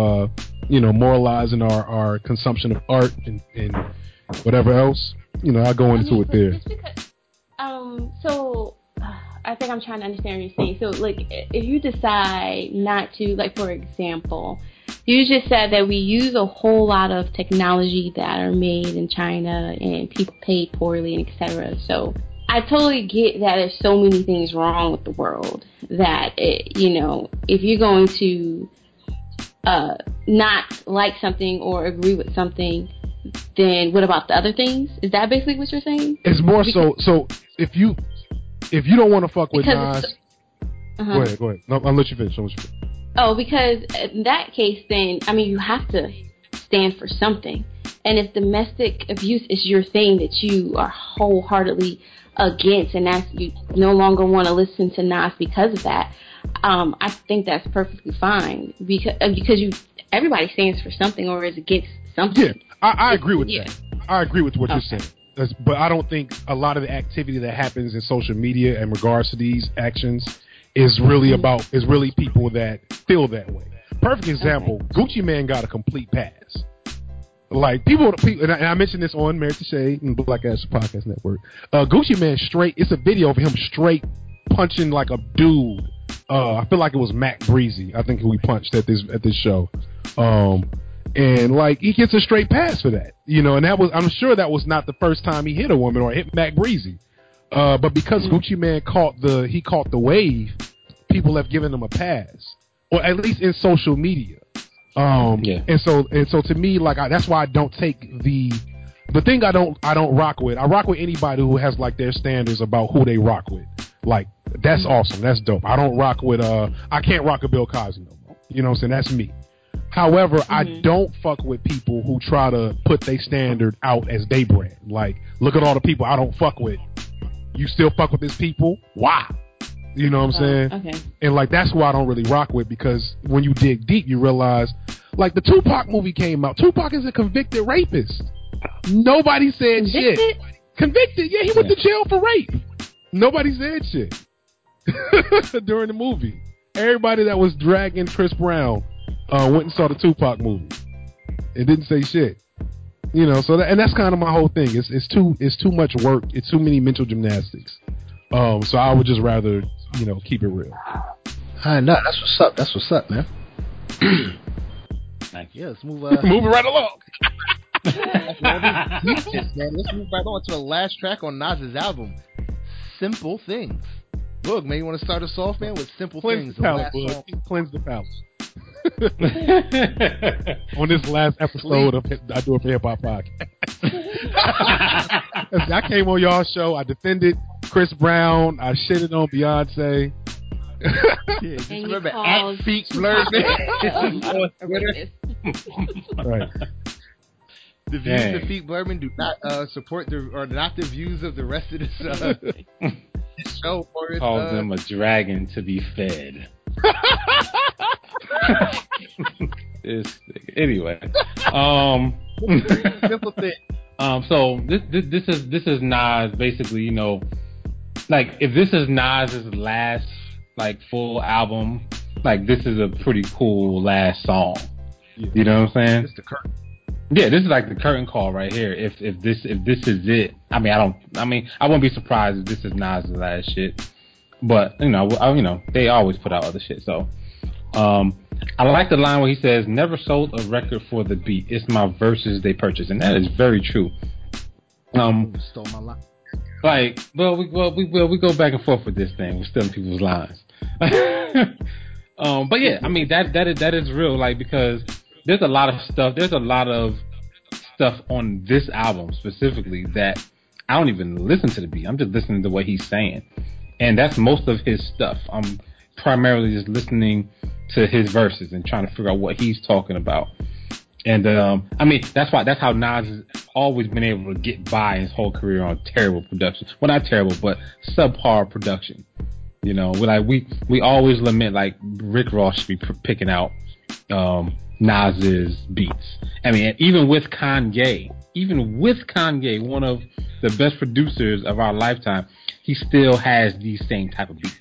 moralizing our consumption of art and whatever else, I go into it there. I think I'm trying to understand what you're saying. So, like, if you decide not to, like, for example, you just said that we use a whole lot of technology that are made in China and people paid poorly and et cetera. So I totally get that there's so many things wrong with the world that, if you're going to not like something or agree with something, then what about the other things? Is that basically what you're saying? It's more so if you don't want to fuck with Nas, go ahead. No, I'll let you finish. Oh, because in that case, then, you have to stand for something. And if domestic abuse is your thing that you are wholeheartedly against, and that's, you no longer want to listen to Nas because of that, I think that's perfectly fine, because you, everybody stands for something or is against something. Yeah, I agree with that. I agree with what you're saying. But I don't think a lot of the activity that happens in social media in regards to these actions is really about, is really people that feel that way. Perfect example, Gucci Mane got a complete pass. Like, people, and I mentioned this on Married to Shade and Black Astronauts Podcast Network. Gucci Mane straight, it's a video of him straight punching like a dude. I feel like it was Mac Breezy, I think, who he punched at this show. And like, he gets a straight pass for that, you know. And that was, I'm sure that was not the first time he hit a woman or hit Mac Breezy. But because Gucci Mane caught the wave, people have given him a pass, or at least in social media. And so to me, like, that's why I don't take the thing. I don't rock with. I rock with anybody who has like their standards about who they rock with. Like, that's awesome. That's dope. I don't rock with. I can't rock with Bill Cosby no more. You know what I'm saying? That's me. However, I don't fuck with people who try to put their standard out as they brand. Like, look at all the people I don't fuck with. You still fuck with these people? Why? You know what I'm saying? Okay. And like, that's why I don't really rock with, because when you dig deep, you realize, like, the Tupac movie came out. Tupac is a convicted rapist. Nobody said convicted? Shit. Convicted? Yeah, he went to jail for rape. Nobody said shit during the movie. Everybody that was dragging Chris Brown went and saw the Tupac movie. It didn't say shit. You know, so that, and that's kind of my whole thing. It's too much work. It's too many mental gymnastics. So I would just rather, you know, keep it real. I know. That's what's up. That's what's up, man. Yeah, let's move moving right along. Let's move right on to the last track on Nas's album, Simple Things. Boog, man, you want to start us off, man, with Simple Things? Cleanse the palate. On this last episode of I Do It For Hip Hop Podcast. I came on y'all's show, I defended Chris Brown, I shitted on Beyonce. Yeah, just remember, at Feet Blurred. Right. The views of Feet Blurman do not support the views of the rest of this show. Or calls them a dragon to be fed. Anyway, simple thing. So this is Nas basically, you know, like, if this is Nas's last like full album, like, this is a pretty cool last song. Yeah. You know what I'm saying? It's the curtain. Yeah, this is like the curtain call right here. If this is it, I wouldn't be surprised if this is Nas's last shit. But you know, they always put out other shit. So, I like the line where he says, "Never sold a record for the beat. It's my verses they purchased," and that is very true. Stole my line. Like, well, we go back and forth with this thing. We're stealing people's lines. But yeah, I mean, that is real. Like, because there's a lot of stuff. There's a lot of stuff on this album specifically that I don't even listen to the beat. I'm just listening to what he's saying. And that's most of his stuff. I'm primarily just listening to his verses and trying to figure out what he's talking about. And I mean, that's how Nas has always been able to get by his whole career on terrible production. Well, not terrible, but subpar production. You know, we always lament, like, Rick Ross should be picking out Nas's beats. I mean, even with Kanye, one of the best producers of our lifetime, he still has these same type of beats.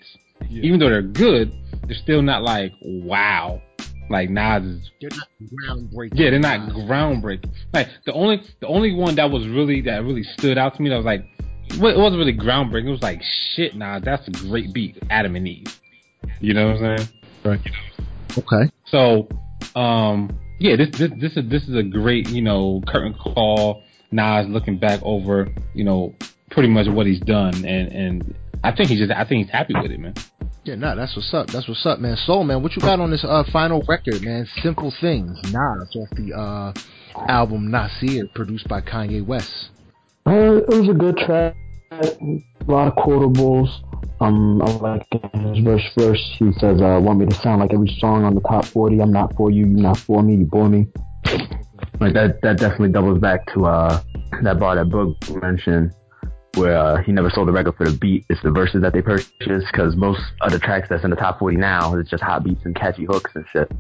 Yeah. Even though they're good, they're still not like, wow. Like, Nas is... They're not groundbreaking. Yeah, they're not groundbreaking. Like, the only one that really stood out to me that was like, well, it wasn't really groundbreaking. It was like, shit, Nas, that's a great beat. Adam and Eve. You know what I'm saying? Right. Okay. So, yeah, this is a great, you know, curtain call. Nas looking back over, you know, pretty much what he's done, and I think he's happy with it, man. Yeah, no, that's what's up. That's what's up, man. So, man, what you got on this final record, man? Simple Things, Nas, off the album Nasir, produced by Kanye West. It was a good track. A lot of quotables. I like his verse. He says, "Want me to sound like every song on the top 40? I'm not for you. You're not for me. You bore me." Like that definitely doubles back to that bar that Brooke mentioned, where he never sold the record for the beat. It's the verses that they purchased, because most of the tracks that's in the top 40 now is just hot beats and catchy hooks and shit.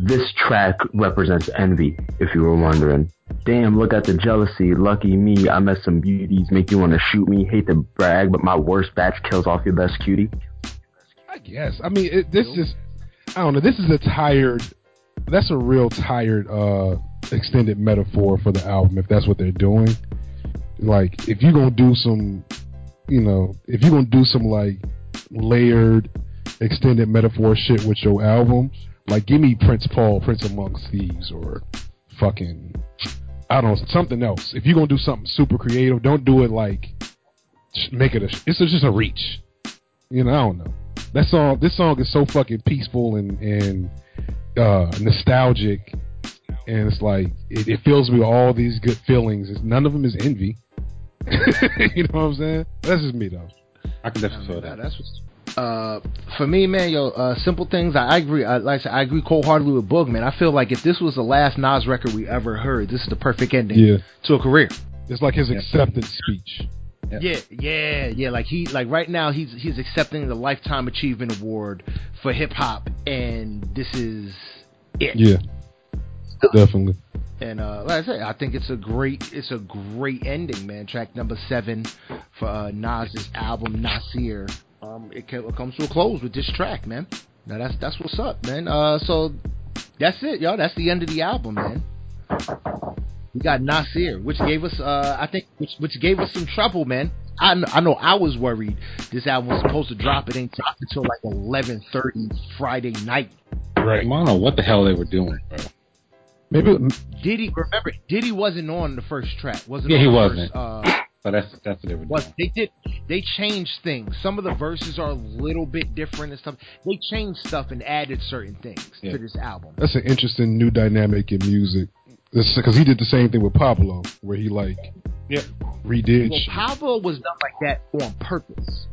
This track represents envy, if you were wondering. Damn, look at the jealousy, lucky me, I met some beauties, make you want to shoot me, hate to brag, but my worst batch kills off your best cutie. I guess. I mean, this is, I don't know, this is a tired, that's a real tired extended metaphor for the album, if that's what they're doing. Like, if you're going to do some, you know, if you're going to do some, like, layered extended metaphor shit with your album, like, give me Prince Paul, Prince Amongst Thieves, or fucking, I don't know, something else. If you're going to do something super creative, don't do it like, make it a, it's just a reach. You know, I don't know. That song, this song is so fucking peaceful and nostalgic, and it's like, it fills me with all these good feelings. None of them is envy. You know what I'm saying? That's just me, though. I can definitely feel that. That's what's... for me, man, Simple Things, I agree. Like I said, I agree cold-heartedly with Boog, man. I feel like if this was the last Nas record we ever heard, this is the perfect ending to a career. It's like his acceptance speech. Yeah. Like right now, he's accepting the Lifetime Achievement Award for hip hop, and this is it. Yeah, definitely. And like I said, I think it's a great ending, man. Track number 7 for Nas's album Nasir. It comes to a close with this track, man. Now that's what's up, man. So that's it, y'all. That's the end of the album, man. We got Nasir, which gave us, I think, which gave us some trouble, man. I know I was worried this album was supposed to drop. It ain't dropped until like 11:30 Friday night. Right, Mono, what the hell they were doing, bro? Maybe Diddy wasn't on the first track. He wasn't. So that's what they were doing. They changed things. Some of the verses are a little bit different and stuff. They changed stuff and added certain things to this album. That's an interesting new dynamic in music. Because he did the same thing with Pablo, where he like redid. Well, Pablo was done like that on purpose.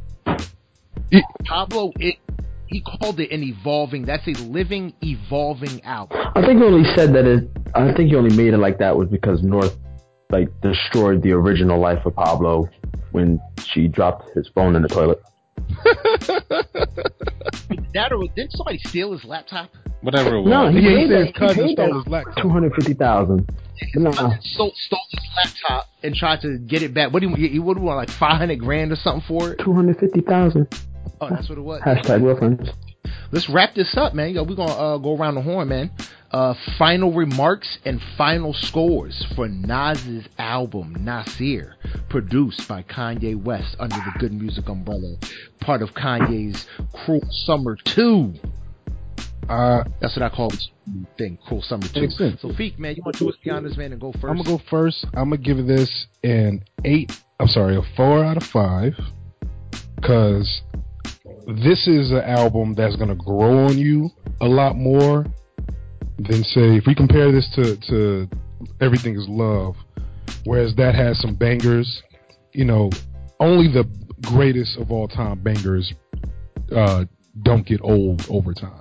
Pablo, he called it an evolving. That's a living, evolving album. I think he only said that. I think he only made it like that was because North like destroyed the original life of Pablo when she dropped his phone in the toilet. That, or didn't somebody steal his laptop? Whatever it was. No, he paid his cousin stole his laptop. $250,000. His cousin stole his laptop and tried to get it back. What do you want, like $500,000 or something for it? $250,000. Oh, that's what it was. Hashtag reference. Let's wrap this up, man. Yo, we're going to go around the horn, man. Final remarks and final scores for Nas's album, Nasir, produced by Kanye West under the Good Music umbrella, part of Kanye's Cruel Summer 2. That's what I call this thing, Cruel Summer 2. So, Feek, man, you want to do us the honors, man, and go first? I'm going to go first. I'm going to give this a 4 out of 5, because this is an album that's going to grow on you a lot more than, say, if we compare this to Everything Is Love, whereas that has some bangers, you know, only the greatest of all time bangers don't get old over time.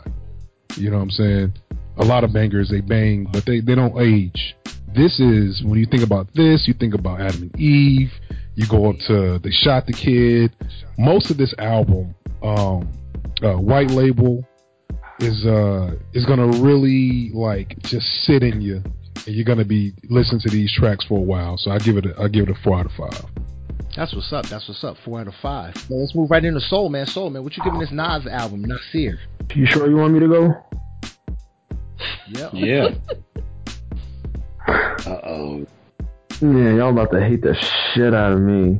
You know what I'm saying? A lot of bangers, they bang, but they don't age. This is, when you think about this, you think about Adam and Eve, you go up to They Shot the Kid. Most of this album, White Label, is gonna really like just sit in you, and you're gonna be listening to these tracks for a while. So I give it a 4 out of 5. That's what's up. 4 out of 5. Now let's move right into Soul, man. What you giving this Nas album, Nasir? You sure you want me to go? Yeah. Yeah, y'all about to hate the shit out of me.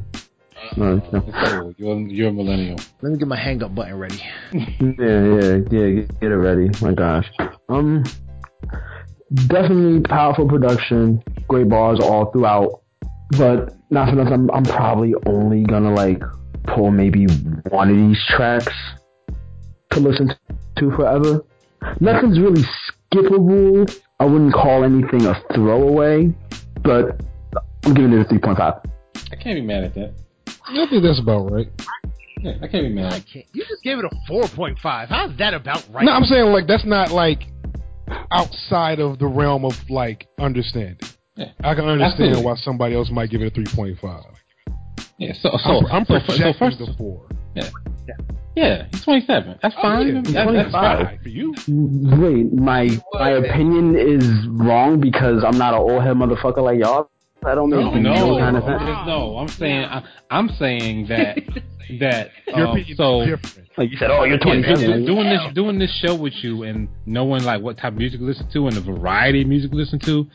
No. You're a millennial. Let me get my hang up button ready. Get it ready. My gosh. Definitely powerful production, great bars all throughout. But not for nothing, I'm probably only gonna like pull maybe one of these tracks to listen to forever. Nothing's really skippable. I wouldn't call anything a throwaway, but I'm giving it a 3.5. I can't be mad at that. I think that's about right. Yeah, I can't be mad. You just gave it a 4.5. How's that about right? No, I'm saying like that's not like outside of the realm of like understanding. Yeah. I can understand absolutely why somebody else might give it a 3.5. Yeah, so I'm projecting the 4. Yeah. Yeah, he's 27. That's fine. Yeah, that's 25 for you. Wait, my opinion is wrong because I'm not an old head motherfucker like y'all. I don't make no kind of sense. No, I'm saying I'm saying that that so like you said, oh, you're 27. Doing this show with you and knowing like what type of music you listen to and the variety of music you listen to,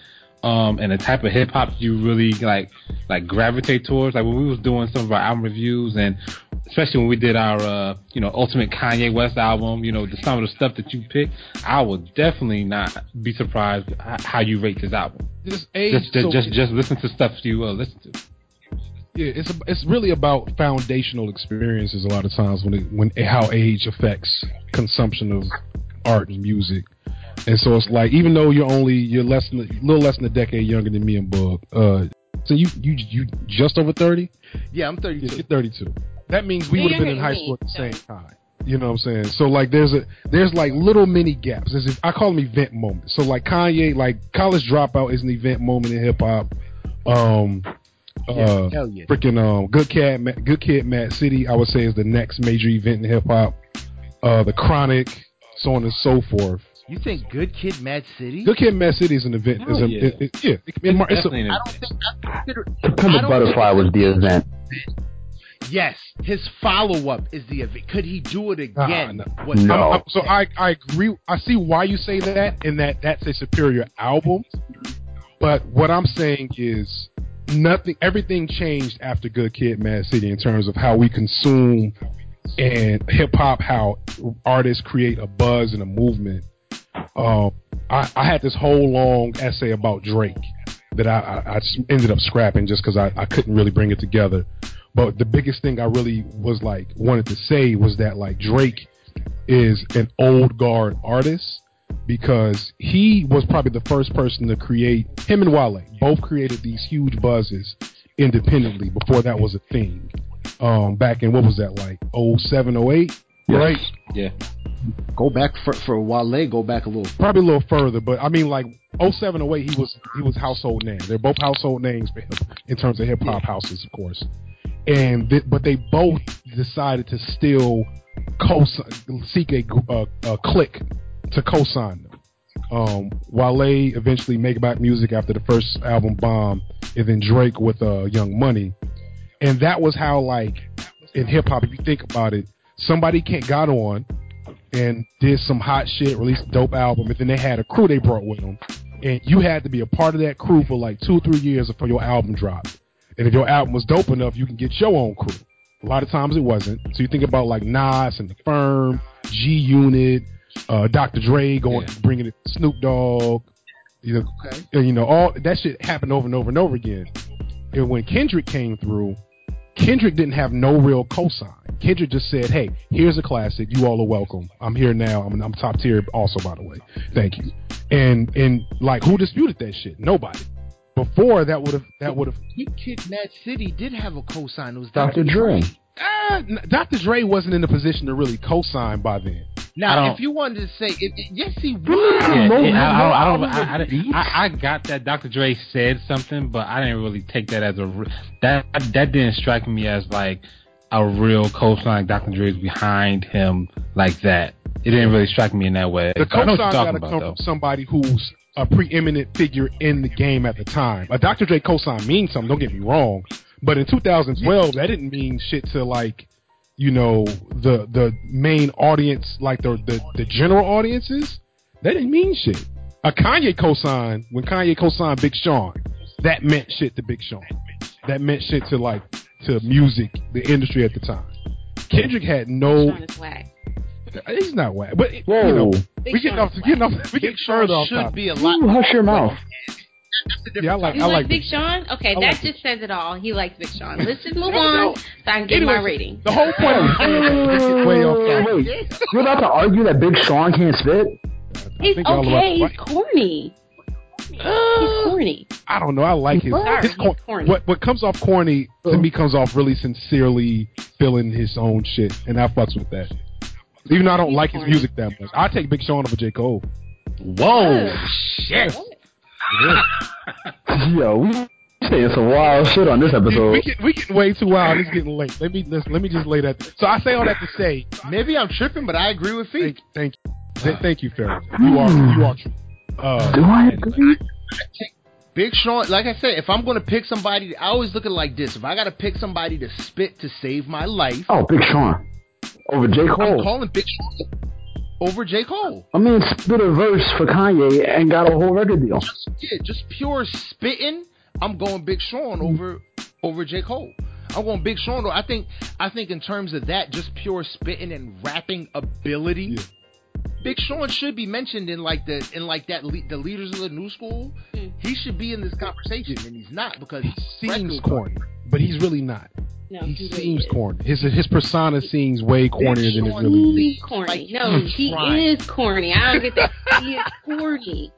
and the type of hip hop you really like gravitate towards. Like when we was doing some of our album reviews and especially when we did our ultimate Kanye West album, some of the stuff that you picked, I would definitely not be surprised how you rate this album. Just listen to stuff you listen to. Yeah, it's really about foundational experiences a lot of times when how age affects consumption of art and music. And so it's like even though you're a little less than a decade younger than me and Bug, so you just over 30? Yeah, I'm 32. Yeah, you're 32. That means we would have been in high school at the same time. You know what I'm saying? So like there's like little mini gaps. I call them event moments. So like Kanye, like College Dropout is an event moment in hip hop. Good Kid, M.A.A.d City, I would say is the next major event in hip hop. The Chronic, so on and so forth. You think Good Kid, M.A.A.d City? Good Kid, M.A.A.d City is an event. Yeah, September Butterfly was the event. Yes, his follow-up is the event. Could he do it again? No. I agree. I see why you say that, and that's a superior album. But what I'm saying is nothing. Everything changed after Good Kid, M.A.A.d City in terms of how we consume and hip-hop, how artists create a buzz and a movement. I had this whole long essay about Drake that I ended up scrapping just because I couldn't really bring it together. But the biggest thing I really was like wanted to say was that like Drake is an old guard artist because he was probably the first person to create, him and Wale both created these huge buzzes independently before that was a thing. Back in, what was that, like 07, 08? Yes. Right? Yeah. Go back for Wale, go back a little further. Probably a little further, but I mean like 07, 08, he was household name. They're both household names for him in terms of hip hop houses, of course. And but they both decided to still seek a click to co-sign them. Wale eventually made about music after the first album bomb, and then Drake with Young Money, and that was how like in hip hop, if you think about it, somebody got on and did some hot shit, released a dope album, and then they had a crew they brought with them, and you had to be a part of that crew for like 2 or 3 years before your album dropped. And if your album was dope enough, you can get your own crew. A lot of times it wasn't. So you think about like Nas and The Firm, G-Unit, Dr. Dre bringing it, Snoop Dogg. All that shit happened over and over and over again. And when Kendrick came through, Kendrick didn't have no real cosign. Kendrick just said, "Hey, here's a classic. You all are welcome. I'm here now. I'm top tier. Also, by the way, thank you." And like, who disputed that shit? Nobody. Before that would have. Good Kid, M.A.A.d City did have a cosign. It was Dr. Dre. Dr. Dre wasn't in a position to really cosign by then. Now, if you wanted to say, yes, he was. I got that Dr. Dre said something, but I didn't really take that as that didn't strike me as like a real cosign. Like Dr. Dre's behind him like that. It didn't really strike me in that way. The cosign got to come from somebody who's a preeminent figure in the game at the time. A Dr. Dre cosign means something, don't get me wrong, but in 2012 that didn't mean shit to like the main audience, like the general audiences. That didn't mean shit. A Kanye cosign, when Kanye cosigned Big Sean, that meant shit to Big Sean. That meant shit to like to music, the industry at the time. Kendrick had no. Sean is whack. He's not whack, but we get off. We get further off. Should be a lot. Hush your mouth. Yeah, I like Big Sean. Okay, that just says it all. He likes Big Sean. Let's just move on so I can get my rating. The whole point is way off. Wait, you're about to argue that Big Sean can't spit? He's okay. He's corny. I don't know. I like his corny. What comes off corny to me comes off really sincerely feeling his own shit, and I fucks with that. Even though I don't like his music that much, I take Big Sean over J. Cole. Whoa, shit. Yo, we saying some wild shit on this episode. We getting way too wild. It's getting late. Let me just lay that. So I say all that to say, maybe I'm tripping, but I agree with you. Thank you, Farrell. You are true. Do I agree? Big Sean, like I said, if I'm going to pick somebody, I always look at it like this. If I got to pick somebody to spit to save my life. Oh, Big Sean. Over J. Cole. I'm calling Big Sean over J. Cole. I mean, spit a verse for Kanye and got a whole record deal. Just pure spitting, I'm going Big Sean over J. Cole. I'm going Big Sean. I think in terms of that, just pure spitting and rapping ability. Yeah. Big Sean should be mentioned in like the leaders of the new school. He should be in this conversation, and he's not because he seems corny, but he's really not. No, he seems corny. His persona seems way cornier than it really is. Corny. Like, no, he is corny. I don't get that. He is corny.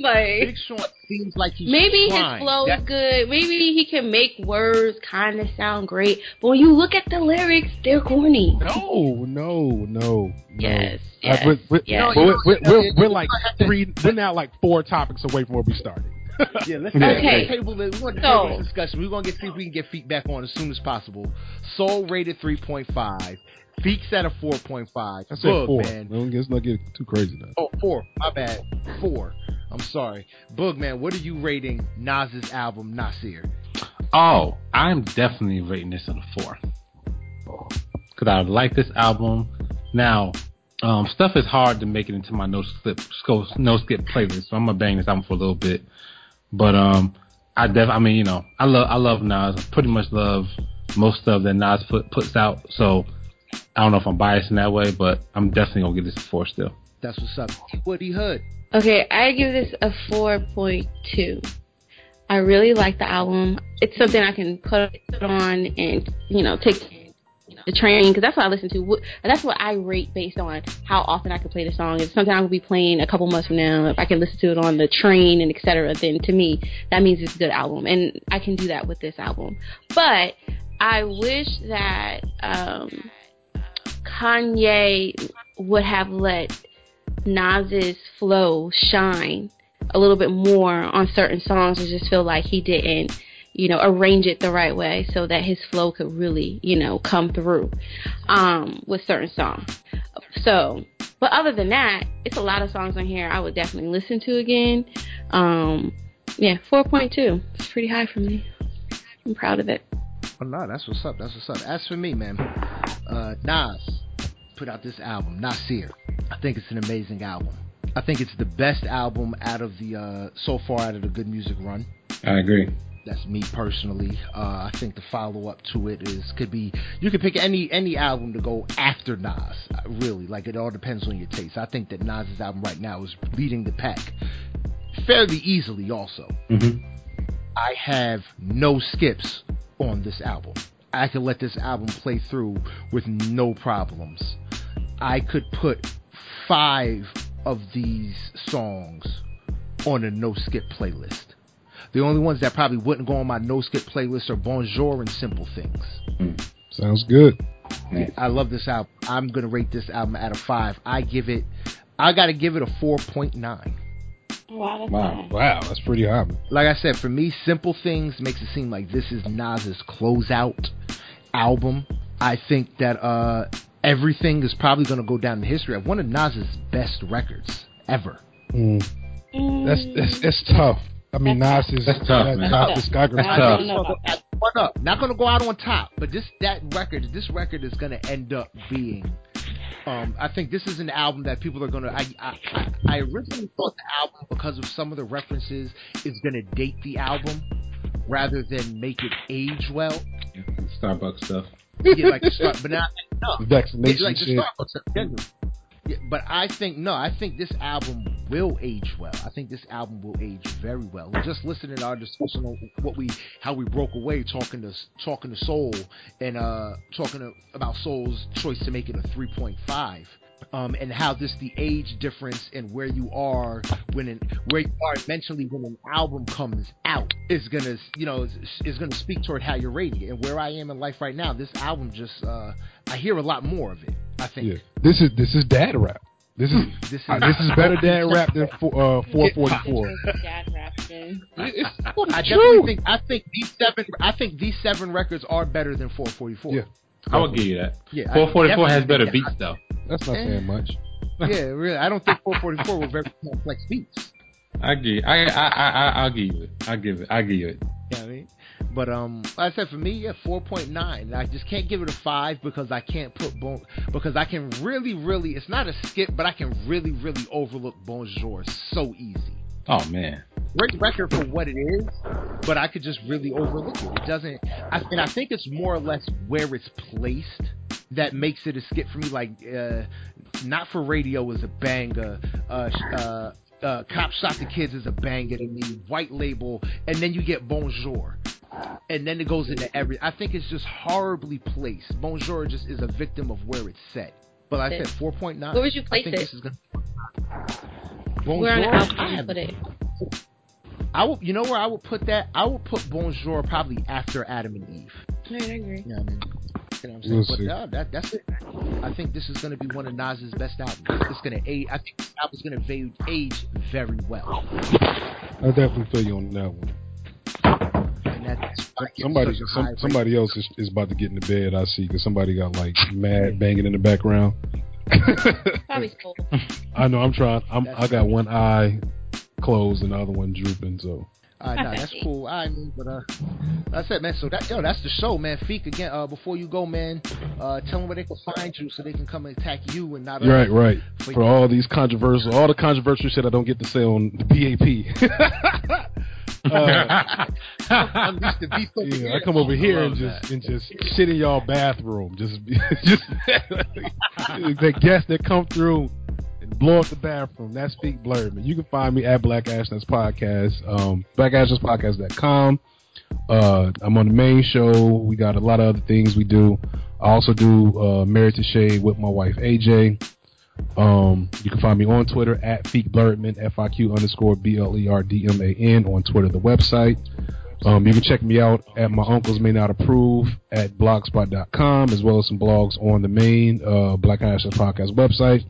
Like Big Sean seems like he's maybe trying. His flow is good. Maybe he can make words kind of sound great, but when you look at the lyrics, they're corny. No. Yes. Yes, we're now like four topics away from where we started. Yeah, let's table this. We want to table this discussion. We're gonna see if we can get feedback on as soon as possible. Soul rated 3.5. Feeks at a 4.5. I said 4. Man. Let's not get too crazy now. Oh, 4. My bad. 4. I'm sorry. Boog, man, what are you rating Nas's album, Nasir? Oh, I'm definitely rating this on a 4. Because I like this album. Now, stuff is hard to make it into my no skip playlist, so I'm going to bang this album for a little bit. But I love Nas. I pretty much love most stuff that Nas puts out, so I don't know if I'm biased in that way, but I'm definitely going to give this a 4 still. That's what's up. Woody Hood. Okay, I give this a 4.2. I really like the album. It's something I can put on and, take the train, because that's what I listen to. That's what I rate based on how often I can play the song. If something I will be playing a couple months from now, if I can listen to it on the train and et cetera, then to me, that means it's a good album. And I can do that with this album. But I wish that... Kanye would have let Nas's flow shine a little bit more on certain songs. I just feel like he didn't, arrange it the right way so that his flow could really, come through with certain songs. So, but other than that, it's a lot of songs on here I would definitely listen to again. 4.2. It's pretty high for me. I'm proud of it. Oh, no, that's what's up. As for me, man, Nas put out this album, Nasir. I think it's an amazing album. I think it's the best album out of the so far out of the Good Music run. I agree. That's me personally. I think the follow up to it could be you could pick any album to go after Nas. Really, it all depends on your taste. I think that Nas's album right now is leading the pack fairly easily. Also, I have no skips on this album. I could let this album play through with no problems. I could put 5 of these songs on a no skip playlist. The only ones that probably wouldn't go on my no skip playlist are Bonjour and Simple Things. Sounds good. Yeah, I love this album. I'm gonna rate this album out of 5. I gotta give it a 4.9. Wow, that's pretty high. Like I said, for me, Simple Things makes it seem like this is Nas's closeout album. I think that Everything is probably going to go down in history of one of Nas's best records ever. That's tough. I mean, Nas is tough, man. Discography. Not going to go out on top, but this record is going to end up being. I think this is an album that people are going to... I originally thought the album, because of some of the references, is going to date the album rather than make it age well. Yeah, Starbucks stuff. Yeah, but now I think, no. Vaccination like shit. Starbucks stuff. Yeah, but I think, no, I think this album will age well. I think this album will age very well. Just listening to our discussion on how we broke away talking to Soul and about Soul's choice to make it a 3.5, and how the age difference and where you are eventually when an album comes out is gonna is gonna speak toward how you're rating it. And where I am in life right now, this album just I hear a lot more of it. I think this is dad rap. This is better dad rap than 4:44. I think these seven records are better than 4:44. Yeah, I would give you that. Yeah, 4:44 has better beats though. That's not saying much. Yeah, really. I don't think 4:44 was very complex beats. I'll give you it. Yeah, I mean, but like I said, for me, 4.9. I just can't give it a 5 because I can't put because I can really, it's not a skip, but I can really overlook Bonjour so easy. Oh man, great record for what it is, but I could just really overlook it. It doesn't, and I think it's more or less where it's placed that makes it a skip for me. Like, Not for Radio is a banger. Cop Shot the Kids is a banger to me. White Label, and then you get Bonjour, and then it goes into every. I think it's just horribly placed. Bonjour just is a victim of where it's set. But like I said 4.9. Where would you place it? Bonjour. Where on the album would you put it? You know where I would put that? I would put Bonjour probably after Adam and Eve. I agree. You know what I mean? You know what I'm saying? But no, that's it. I think this is going to be one of Nas's best albums. It's going to age. I think this album's going to age very well. I definitely feel you on that one. And that's somebody else is about to get into bed. I see, because somebody got like mad banging in the background. Probably cold. I know. I'm trying. I got one eye closed and the other one drooping. So. No, that's cool. I mean, but that's it, man. So that's the show, man. Feek, again, before you go, man, tell them where they can find you so they can come and attack you and not. Right. For all the controversial shit I don't get to say on the BAP. I come over here and just shit in y'all bathroom. Just the guests that come through. Blow up the bathroom. That's Speak Blurred. You can find me at Black Astronauts Podcast, blackastronautspodcast.com. I'm on the main show. We got a lot of other things we do. I also do Married to Shade with my wife AJ. You can find me on Twitter at Feek Blerdman, FIQ_BLERDMAN on Twitter, the website. You can check me out at My Uncles May Not Approve at blogspot.com, as well as some blogs on the main Black Astronauts Podcast website.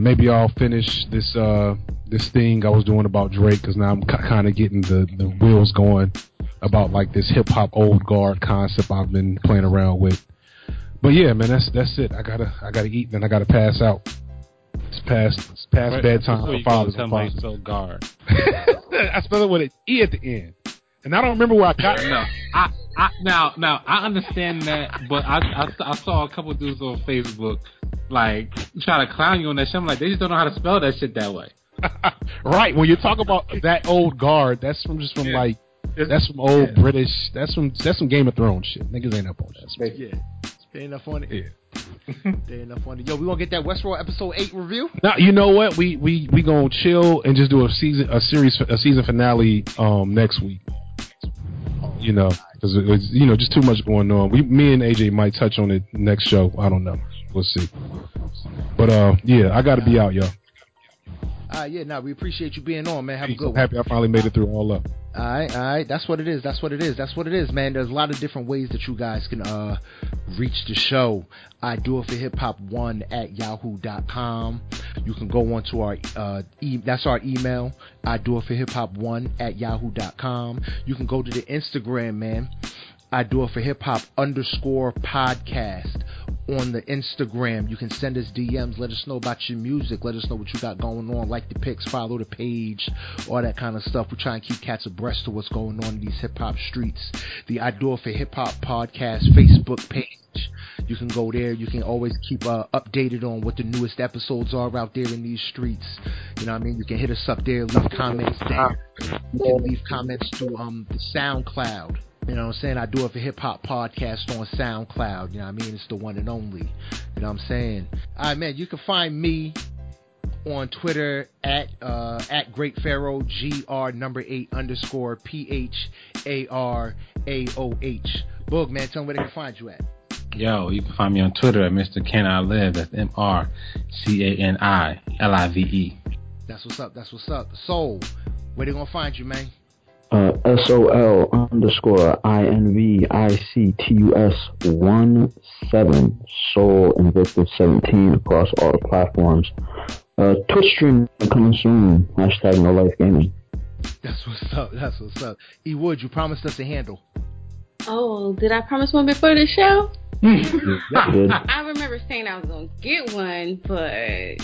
Maybe I'll finish this thing I was doing about Drake, because now I'm kind of getting the wheels going about like this hip hop old guard concept I've been playing around with. But yeah, man, that's it. I gotta eat, then I gotta pass out. It's past right, bedtime for fathers and fathers. So guard. I spell it with an E at the end, and I don't remember where I got it. No, now I understand that, but I saw a couple dudes on Facebook like trying to clown you on that shit. I'm like, they just don't know how to spell that shit that way. Right. When you talk about that old guard, that's from old British. That's from Game of Thrones shit. Niggas ain't up on that. Yeah. They ain't up on it. Yeah. They ain't up on it. Yo, we gonna get that Westworld episode 8 review? Now, you know what? We gonna chill and just do a season finale next week. You know, because it's just too much going on. Me and AJ might touch on it next show. I don't know. We'll see. But yeah, I gotta be out, y'all. We appreciate you being on, man. Have a good one. Happy I finally made it through all up. All right. That's what it is, man. There's a lot of different ways that you guys can reach the show. I do it for hip hop 1@yahoo.com. You can go on to our that's our email. I do it for hip hop 1@yahoo.com. You can go to the Instagram, man. I do it for hip hop _podcast. On the Instagram, you can send us DMs, let us know about your music, let us know what you got going on, like the pics, follow the page, all that kind of stuff. We try and keep cats abreast to what's going on in these hip hop streets. The I Do It for Hip Hop Podcast Facebook page. You can go there. You can always keep updated on what the newest episodes are out there in these streets. You know what I mean? You can hit us up there, leave comments there. You can leave comments to the SoundCloud. You know what I'm saying? I do it for hip hop podcast on SoundCloud. You know what I mean? It's the one and only. You know what I'm saying? All right, man. You can find me on Twitter at Great Pharaoh, GR8_PHARAOH. Boog, man, tell them where they can find you at. Yo, you can find me on Twitter at Mr. Can I Live. That's MRCANILIVE. That's what's up. Soul, where they gonna find you, man? SOL_INVICTUS17 Soul Invictus 17 across all the platforms. Twitch stream coming soon. #NoLifeGaming. That's what's up. That's what's up. E Wood, you promised us a handle. Oh, did I promise one before the show? I remember saying I was gonna get one, but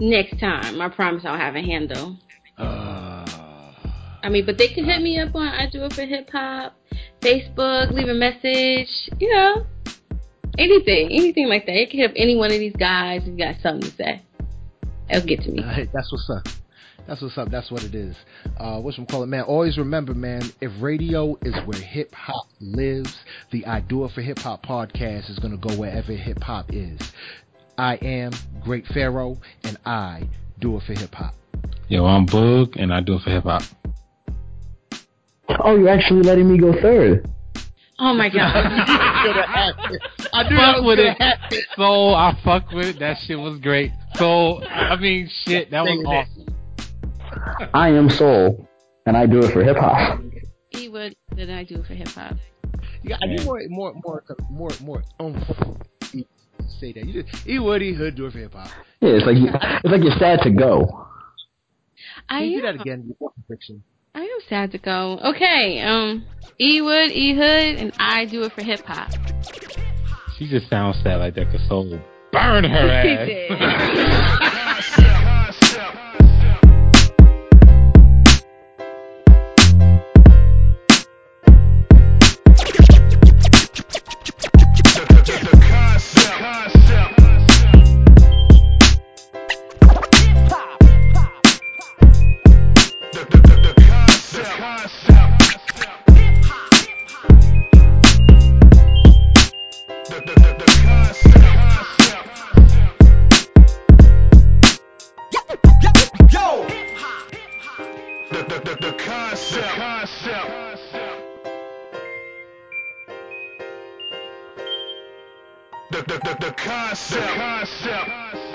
next time I promise I'll have a handle. I mean, but they can hit me up on I Do It For Hip Hop, Facebook, leave a message, you know, anything like that. You can hit any one of these guys if you got something to say. It'll get to me. That's what's up. That's what's up. That's what it is. Man, always remember, man, if radio is where hip hop lives, the I Do It For Hip Hop podcast is going to go wherever hip hop is. I am Great Pharaoh, and I do it for hip hop. Yo, I'm Boog, and I do it for hip hop. Oh, you're actually letting me go third. Oh my god. I fuck with it. So I fuck with it. That shit was great. So I mean shit, that was awesome. I am Soul, and I do it for hip hop. He would, and I do it for hip hop. Yeah, I do more say that. You just, he would, he hood do it for hip hop. Yeah, it's like you're sad to go. Do that again. I am sad to go. Okay, E Wood, E Hood, and I do it for hip hop. She just sounds sad like that because Soul burn her ass. She did. The concept.